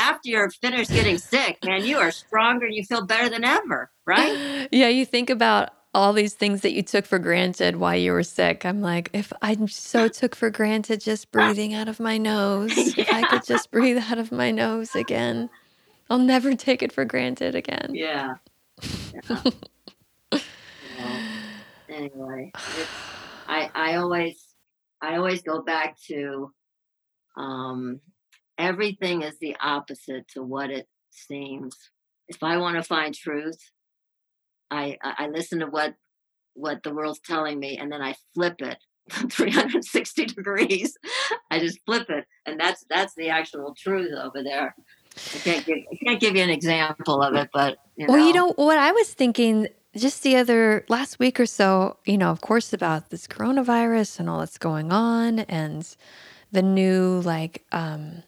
after you're finished getting sick, man, you are stronger and you feel better than ever. Right. Yeah. You think about all these things that you took for granted while you were sick. I'm like, if I so took for granted just breathing out of my nose, yeah. if I could just breathe out of my nose again, I'll never take it for granted again. Yeah. yeah. yeah. Anyway, it's, I I always I always go back to um, everything is the opposite to what it seems. If I want to find truth, I, I listen to what, what the world's telling me, and then I flip it three hundred sixty degrees. I just flip it, and that's that's the actual truth over there. I can't give, I can't give you an example of it, but you know. Well, you know what I was thinking just the other last week or so. You know, of course, about this coronavirus and all that's going on, and the new like um,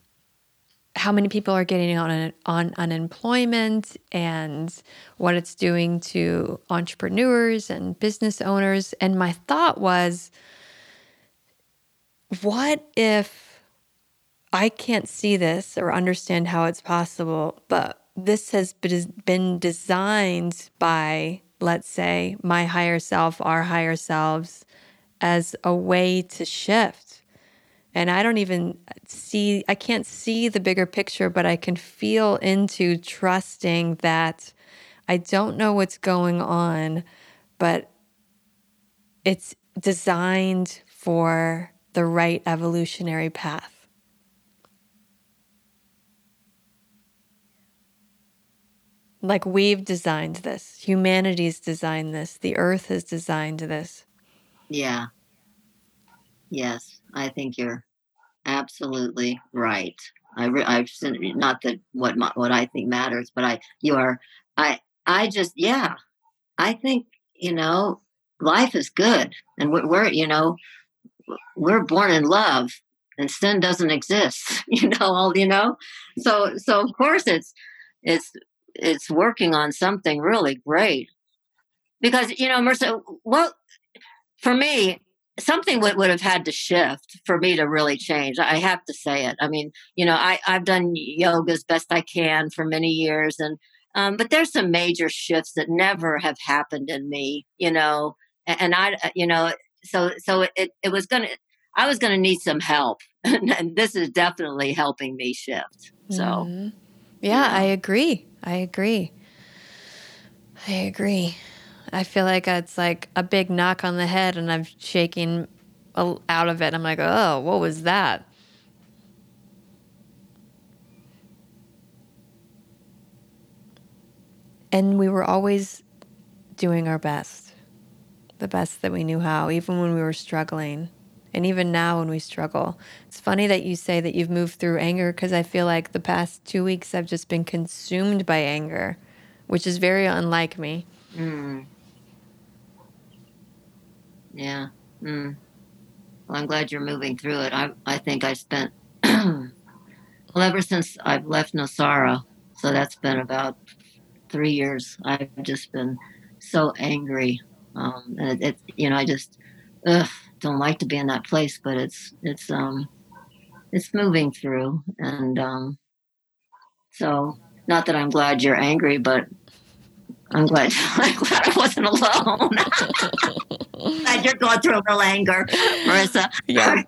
how many people are getting on on unemployment and what it's doing to entrepreneurs and business owners. And my thought was, what if I can't see this or understand how it's possible, but this has been designed by, let's say, my higher self, our higher selves, as a way to shift. And I don't even see, I can't see the bigger picture, but I can feel into trusting that I don't know what's going on, but it's designed for the right evolutionary path. Like we've designed this, humanity's designed this, the earth has designed this. Yeah. Yes, I think you're absolutely right. I re- I've not that what my, what I think matters, but I you are I I just yeah. I think you know life is good, and we're, we're you know we're born in love, and sin doesn't exist. You know all you know. So so of course it's it's it's working on something really great, because you know Marissa, well, for me. Something would, would have had to shift for me to really change. I have to say it. I mean, you know, I, I've done yoga as best I can for many years. And, Um, but there's some major shifts that never have happened in me, you know, and I, you know, so, so it, it was going to, I was going to need some help and this is definitely helping me shift. So, mm-hmm. yeah, you know. I agree. I agree. I agree. I feel like it's like a big knock on the head and I'm shaking out of it. I'm like, oh, what was that? And we were always doing our best, the best that we knew how, even when we were struggling. And even now when we struggle, it's funny that you say that you've moved through anger because I feel like the past two weeks I've just been consumed by anger, which is very unlike me. Mm. Yeah. Mm. Well, I'm glad you're moving through it. I I think I spent, well, ever since I've left Nosara, so that's been about three years, I've just been so angry. Um, and it, it, you know, I just ugh, don't like to be in that place, but it's, it's, um, it's moving through. And, um, so not that I'm glad you're angry, but I'm glad, I'm glad I wasn't alone. Glad you're going through a real anger, Marissa. Yeah.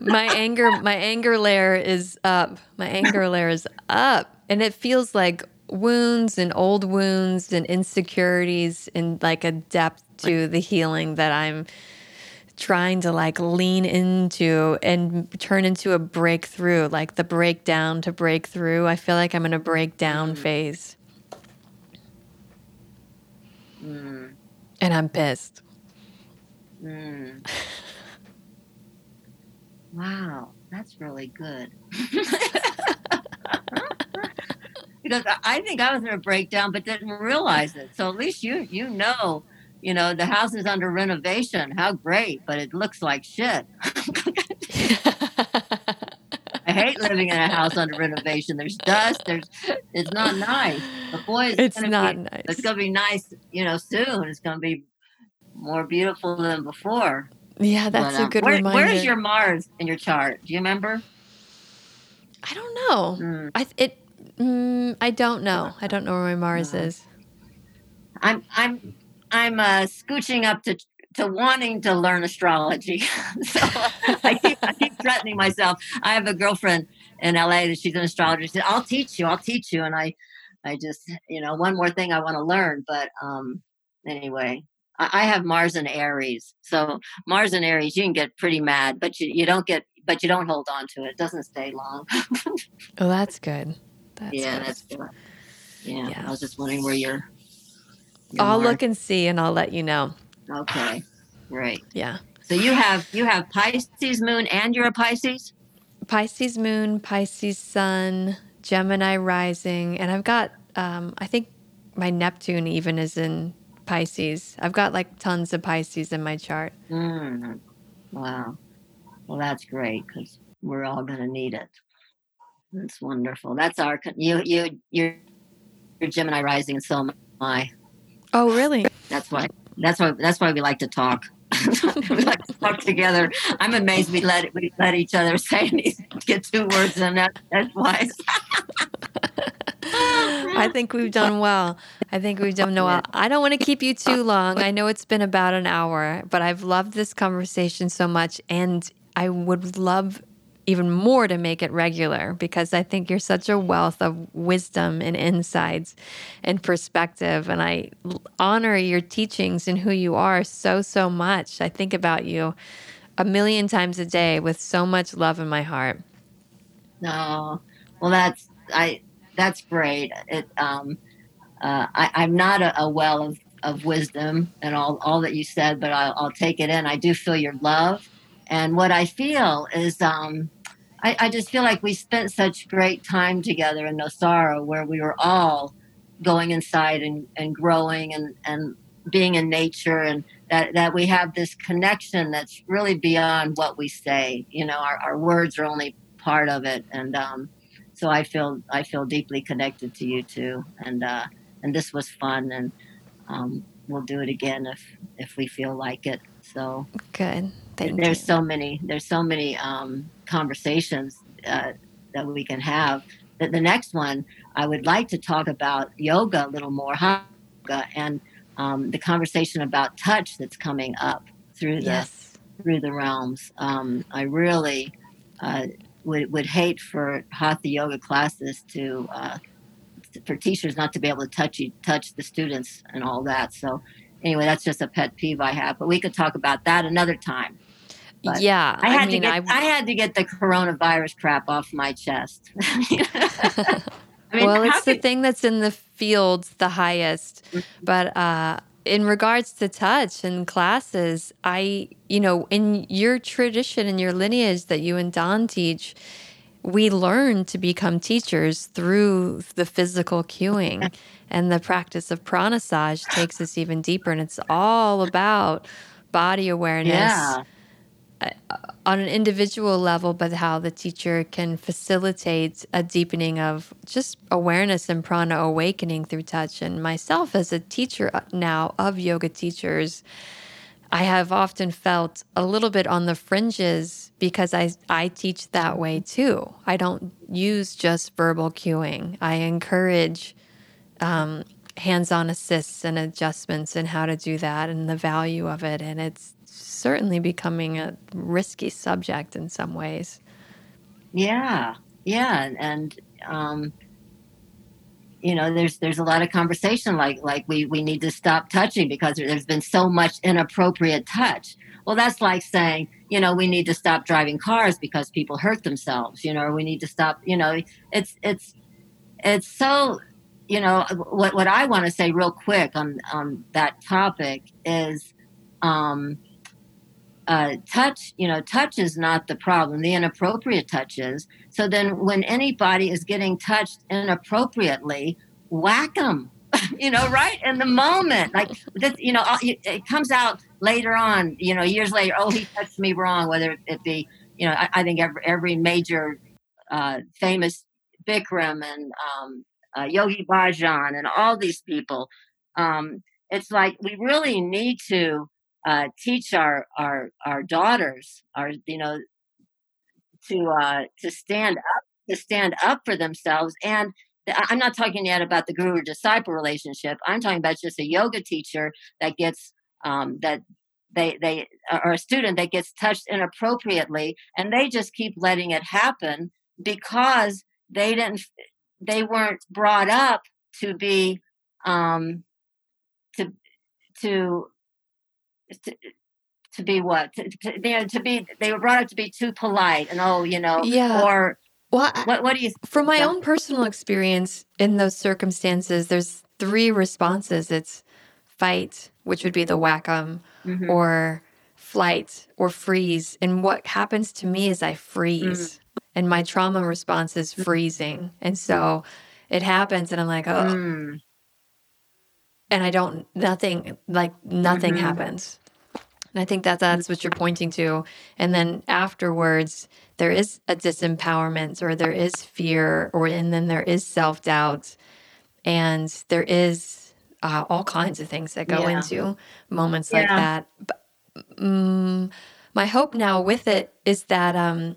my anger, my anger layer is up. My anger layer is up and it feels like wounds and old wounds and insecurities and like a depth to the healing that I'm trying to like lean into and turn into a breakthrough, like the breakdown to breakthrough. I feel like I'm in a breakdown mm. phase. Mm. And I'm pissed. Mm. Wow, that's really good. Because I think I was in a breakdown, but didn't realize it. So at least you you know, you know, the house is under renovation. How great, but it looks like shit. I hate living in a house under renovation. There's dust. There's it's not nice. But boy, it's, it's gonna not be, nice. It's gonna be nice, you know, soon. It's gonna be more beautiful than before. Yeah, that's but, um, a good where, reminder. Where's your Mars in your chart? Do you remember? I don't know. Mm. I it. Mm, I don't know. I don't know where my Mars is. I'm I'm I'm uh, scooching up to to wanting to learn astrology. so I keep I keep threatening myself. I have a girlfriend in L A that she's an astrologer. She said, "I'll teach you. I'll teach you." And I I just you know one more thing I want to learn. But um, anyway, I, I have Mars in Aries. So Mars in Aries, you can get pretty mad, but you you don't get but you don't hold on to it. It doesn't stay long. Oh, that's good. That's yeah, good. that's good. Yeah. yeah, I was just wondering where you're. Your I'll mark. Look and see, and I'll let you know. Okay, great. Yeah. So you have you have Pisces moon, and you're a Pisces. Pisces moon, Pisces sun, Gemini rising, and I've got. Um, I think my Neptune even is in Pisces. I've got like tons of Pisces in my chart. Mm. Wow. Well, that's great because we're all going to need it. That's wonderful. That's our you you you're, you're Gemini rising, and so am I. Oh, really? That's why. That's why. That's why we like to talk. We like to talk together. I'm amazed we let we let each other say anything, get two words in. That, that's why. I think we've done well. I think we've done well. I don't want to keep you too long. I know it's been about an hour, but I've loved this conversation so much, and I would love. Even more to make it regular because I think you're such a wealth of wisdom and insights and perspective. And I honor your teachings and who you are so, so much. I think about you a million times a day with so much love in my heart. No, well, that's, I, that's great. It, um, uh, I, I'm not a, a well of, of wisdom and all, all that you said, but I'll, I'll take it in. I do feel your love. And what I feel is, um, I, I just feel like we spent such great time together in Nosara where we were all going inside and, and growing and, and being in nature and that, that we have this connection that's really beyond what we say. You know, our, our words are only part of it. And um, so I feel I feel deeply connected to you, too. And uh, and this was fun. And um, we'll do it again if if we feel like it. So good. Thank there's you. so many, there's so many um, conversations uh, that we can have the, the next one, I would like to talk about yoga a little more, yoga, and um, the conversation about touch that's coming up through the, yes. through the realms. Um, I really uh, would would hate for hatha yoga classes to, uh, for teachers not to be able to touch you, touch the students and all that. So anyway, that's just a pet peeve I have, but we could talk about that another time. But yeah, I had I mean, to get I, I had to get the coronavirus crap off my chest. I mean, well, it's could, the thing that's in the field the highest. But uh, in regards to touch and classes, I, you know, in your tradition and your lineage that you and Don teach, we learn to become teachers through the physical cueing, and the practice of pranasage takes us even deeper. And it's all about body awareness. Yeah. On an individual level, but how the teacher can facilitate a deepening of just awareness and prana awakening through touch. And myself as a teacher now of yoga teachers, I have often felt a little bit on the fringes because I, I teach that way too. I don't use just verbal cueing. I encourage um, hands-on assists and adjustments and how to do that and the value of it. And it's certainly becoming a risky subject in some ways. Yeah, yeah, and um, you know, there's there's a lot of conversation like like we we need to stop touching because there's been so much inappropriate touch. Well, that's like saying, you know, we need to stop driving cars because people hurt themselves. You know, or we need to stop. You know, it's it's it's so. You know, what what I want to say real quick on on that topic is. Um, Uh, touch, you know, touch is not the problem. The inappropriate touch is. So then when anybody is getting touched inappropriately, whack them, you know, right in the moment. Like, this, you know, it comes out later on, you know, years later, oh, he touched me wrong, whether it be, you know, I, I think every, every major uh, famous Bikram and um, uh, Yogi Bhajan and all these people. Um, it's like we really need to Uh, teach our, our our daughters, our you know, to uh, to stand up, to stand up for themselves. And the, I'm not talking yet about the guru disciple relationship. I'm talking about just a yoga teacher that gets um, that they they or a student that gets touched inappropriately, and they just keep letting it happen because they didn't they weren't brought up to be um, to to. To, to be what to, to, you know, to be they were brought up to be too polite and oh you know yeah or well, what what do you think? From my yeah. own personal experience in those circumstances, there's three responses. It's fight, which would be the whack 'em, mm-hmm. or flight or freeze. And what happens to me is I freeze, mm-hmm. and my trauma response is freezing, and so it happens and I'm like, oh. Mm. And I don't, nothing, like nothing mm-hmm. happens. And I think that that's what you're pointing to. And then afterwards, there is a disempowerment, or there is fear, or and then there is self-doubt. And there is uh, all kinds of things that go yeah. into moments yeah. like that. But, um, my hope now with it is that um,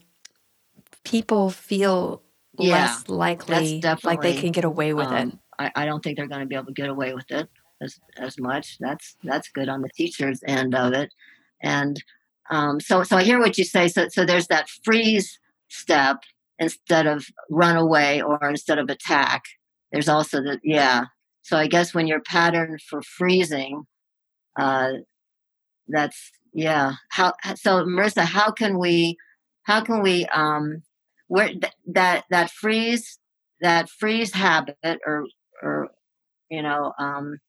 people feel yeah. less likely, like they can get away with um, it. I, I don't think they're going to be able to get away with it as as much. That's that's good on the teacher's end of it. And um, so so I hear what you say. So so there's that freeze step instead of run away or instead of attack. There's also the yeah. So I guess when you're patterned for freezing, uh, that's yeah. How so, Marissa? How can we? How can we? Um, where th- that that freeze that freeze habit or or, you know, um,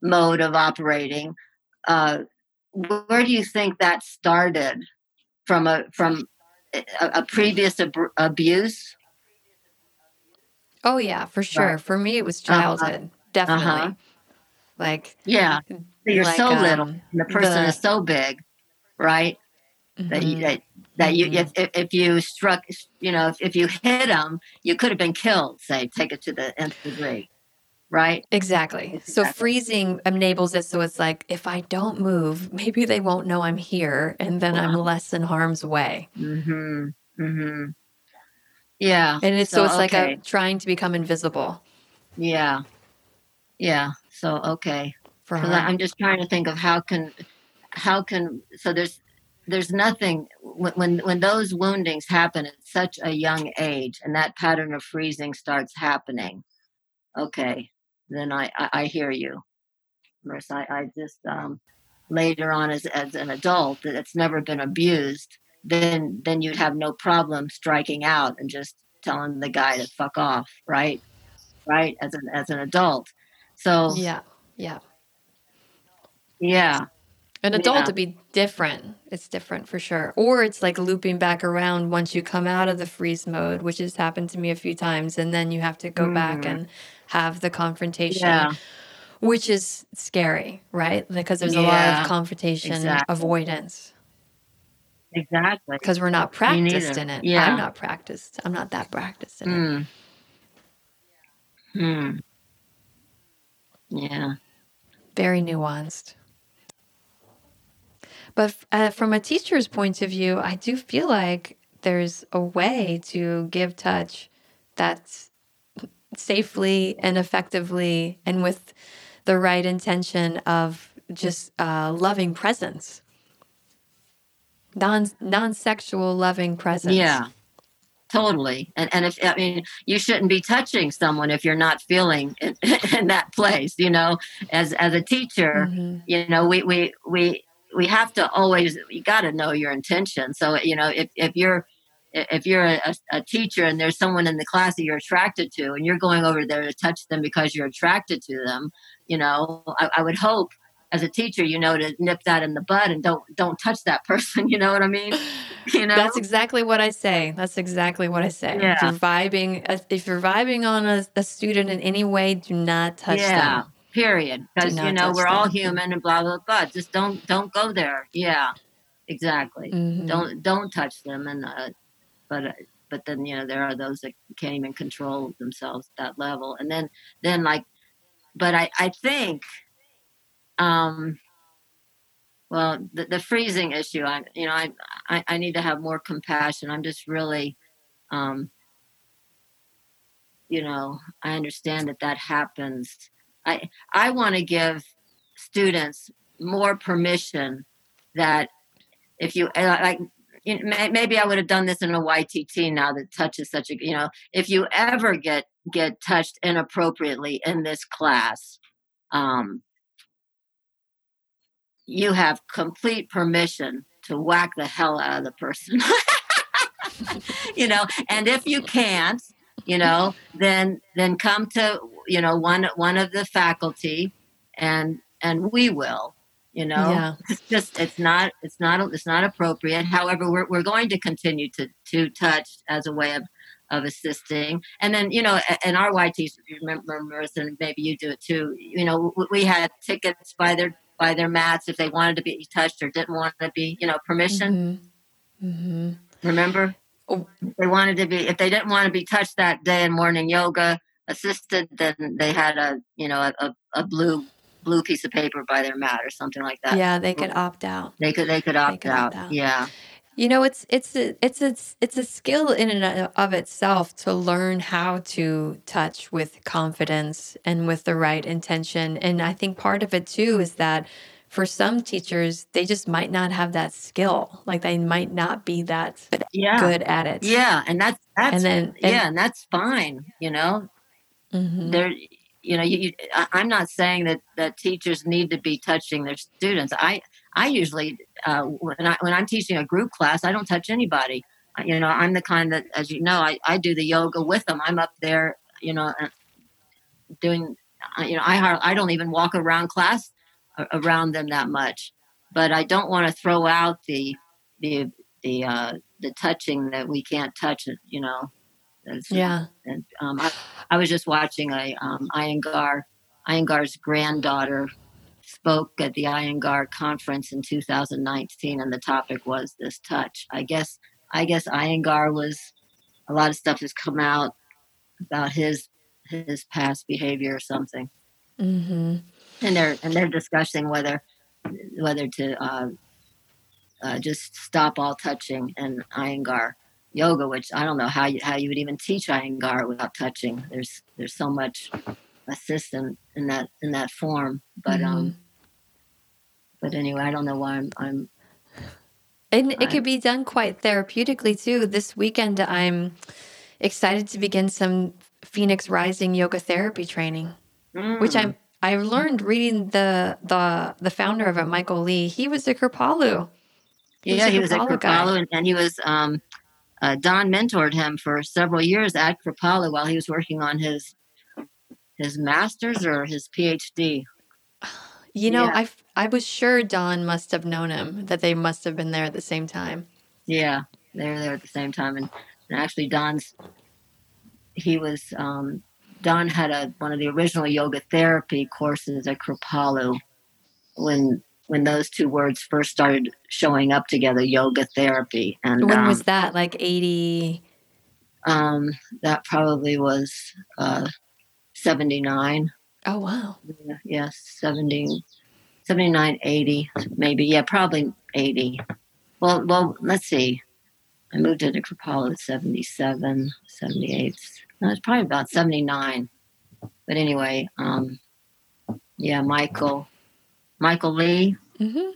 mode of operating, uh, where do you think that started from a, from a, a previous ab- abuse? Oh yeah, for sure. Right. For me, it was childhood. Uh-huh. Definitely. Uh-huh. Like, yeah, so you're like, so um, little and the person the, is so big, right? Mm-hmm. That you, that, that you, if, if you struck, you know, if, if you hit them, you could have been killed, say, take it to the nth degree, right? Exactly. So exactly. Freezing enables it. So it's like, if I don't move, maybe they won't know I'm here, and then wow. I'm less in harm's way. Mm-hmm. Mm-hmm. Yeah. And it's so, so it's okay. like I'm trying to become invisible. Yeah. Yeah. So, okay. For her. I'm just trying to think of how can, how can, so there's, there's nothing when, when those woundings happen at such a young age and that pattern of freezing starts happening. Okay. Then I, I, I hear you. Marissa, I, I just, um, later on as, as an adult that's never been abused, then, then you'd have no problem striking out and just telling the guy to fuck off. Right. Right. As an, as an adult. So yeah. Yeah. Yeah. An adult yeah. would be different. It's different for sure. Or it's like looping back around once you come out of the freeze mode, which has happened to me a few times. And then you have to go mm. back and have the confrontation, yeah. which is scary, right? Because there's yeah. a lot of confrontation exactly. avoidance. Exactly. Because we're not practiced in it. Yeah. I'm not practiced. I'm not that practiced in mm. it. Mm. Yeah. Very nuanced. But uh, from a teacher's point of view, I do feel like there's a way to give touch that's safely and effectively and with the right intention of just uh, loving presence, non, non-sexual loving presence. Yeah, totally. And and if I mean, you shouldn't be touching someone if you're not feeling in, in that place, you know, as as a teacher, mm-hmm. you know, we we we... we have to always, you got to know your intention. So, you know, if, if you're, if you're a, a teacher and there's someone in the class that you're attracted to and you're going over there to touch them because you're attracted to them, you know, I, I would hope as a teacher, you know, to nip that in the bud and don't, don't touch that person. You know what I mean? You know, that's exactly what I say. That's exactly what I say. Yeah. If you're vibing, if you're vibing on a, a student in any way, do not touch yeah. them. Period. Because, you know, we're them. all human and blah, blah, blah. Just don't don't go there. Yeah, exactly. Mm-hmm. Don't don't touch them. And uh, but uh, but then, you know, there are those that can't even control themselves at that level. And then then like but I, I think. Um. Well, the, the freezing issue, I you know, I, I I need to have more compassion. I'm just really. Um. You know, I understand that that happens. I, I want to give students more permission that if you like, you know, maybe I would have done this in a Y T T now that touch is such a, you know, if you ever get, get touched inappropriately in this class, um, you have complete permission to whack the hell out of the person, you know, and if you can't, you know, then, then come to, you know, one, one of the faculty and, and we will, you know, yeah. it's just, it's not, it's not, it's not appropriate. However, we're, we're going to continue to, to touch as a way of, of assisting. And then, you know, and our Y Ts, remember, Marissa, maybe you do it too. You know, we had tickets by their, by their mats if they wanted to be touched or didn't want to be, you know, permission. Mm-hmm. Mm-hmm. Remember? Oh. They wanted to be, if they didn't want to be touched that day in morning yoga assisted, then they had a, you know, a, a blue, blue piece of paper by their mat or something like that. Yeah. They could opt out. They could, they could opt, they could out. opt out. Yeah. You know, it's, it's, a, it's, it's, it's a skill in and of itself to learn how to touch with confidence and with the right intention. And I think part of it too, is that for some teachers, they just might not have that skill. Like they might not be that yeah. good at it. Yeah, and that's that's and then, and, yeah, and that's fine. You know, mm-hmm. there. You know, you, you, I, I'm not saying that, that teachers need to be touching their students. I I usually uh, when I when I'm teaching a group class, I don't touch anybody. You know, I'm the kind that, as you know, I, I do the yoga with them. I'm up there, you know, doing. You know, I I don't even walk around class. around them that much, but I don't want to throw out the the the uh the touching that we can't touch it, you know. It's, yeah and um I, I was just watching a um Iyengar Iyengar's granddaughter spoke at the Iyengar conference in two thousand nineteen, and the topic was this touch. I guess I guess Iyengar was a lot of stuff has come out about his his past behavior or something. Mm-hmm. And they're and they're discussing whether whether to uh, uh, just stop all touching in Iyengar, yoga, which I don't know how you, how you would even teach Iyengar without touching. There's there's so much assistance in that in that form. But mm-hmm. um, but anyway, I don't know why I'm. I'm and it I, could be done quite therapeutically too. This weekend, I'm excited to begin some Phoenix Rising yoga therapy training, mm. which I'm. I learned reading the the the founder of it, Michael Lee. He was a Kripalu. He yeah, was a he Kripalu was a Kripalu, and, and he was um, uh, Don mentored him for several years at Kripalu while he was working on his his master's or his P H D. You know, yeah. I I was sure Don must have known him, that they must have been there at the same time. Yeah, they were there at the same time, and, and actually, Don's he was. Um, Don had a, one of the original yoga therapy courses at Kripalu when when those two words first started showing up together, yoga therapy. And when um, was that? Like eighty? Um, that probably was uh, seventy-nine. Oh, wow. Yeah, yeah, seventy, seventy-nine, eighty, maybe. Yeah, probably eighty. Well, well, let's see. I moved into Kripalu at seventy-seven, seventy-eight. No, it's probably about seventy-nine. But anyway, um, yeah, Michael, Michael Lee. Mm-hmm.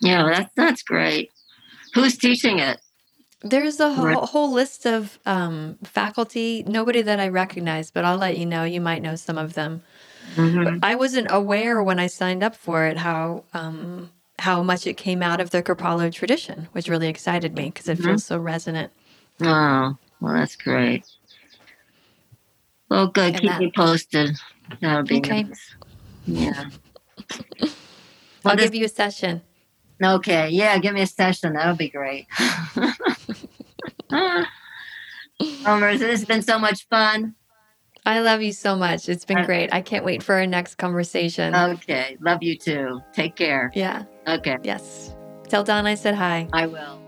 Yeah, well, that's that's great. Who's teaching it? There's a whole, whole list of um, faculty, nobody that I recognize, but I'll let you know. You might know some of them. Mm-hmm. But I wasn't aware when I signed up for it how um, how much it came out of the Kripalu tradition, which really excited me because it mm-hmm. feels so resonant. Oh, well, that's great. Well, good. And Keep that, me posted. That'll be okay. Nice. Yeah. I'll well, give this, you a session. Okay. Yeah, give me a session. That'll be great. Oh, Marissa, this has been so much fun. I love you so much. It's been uh, great. I can't wait for our next conversation. Okay. Love you too. Take care. Yeah. Okay. Yes. Tell Don I said hi. I will.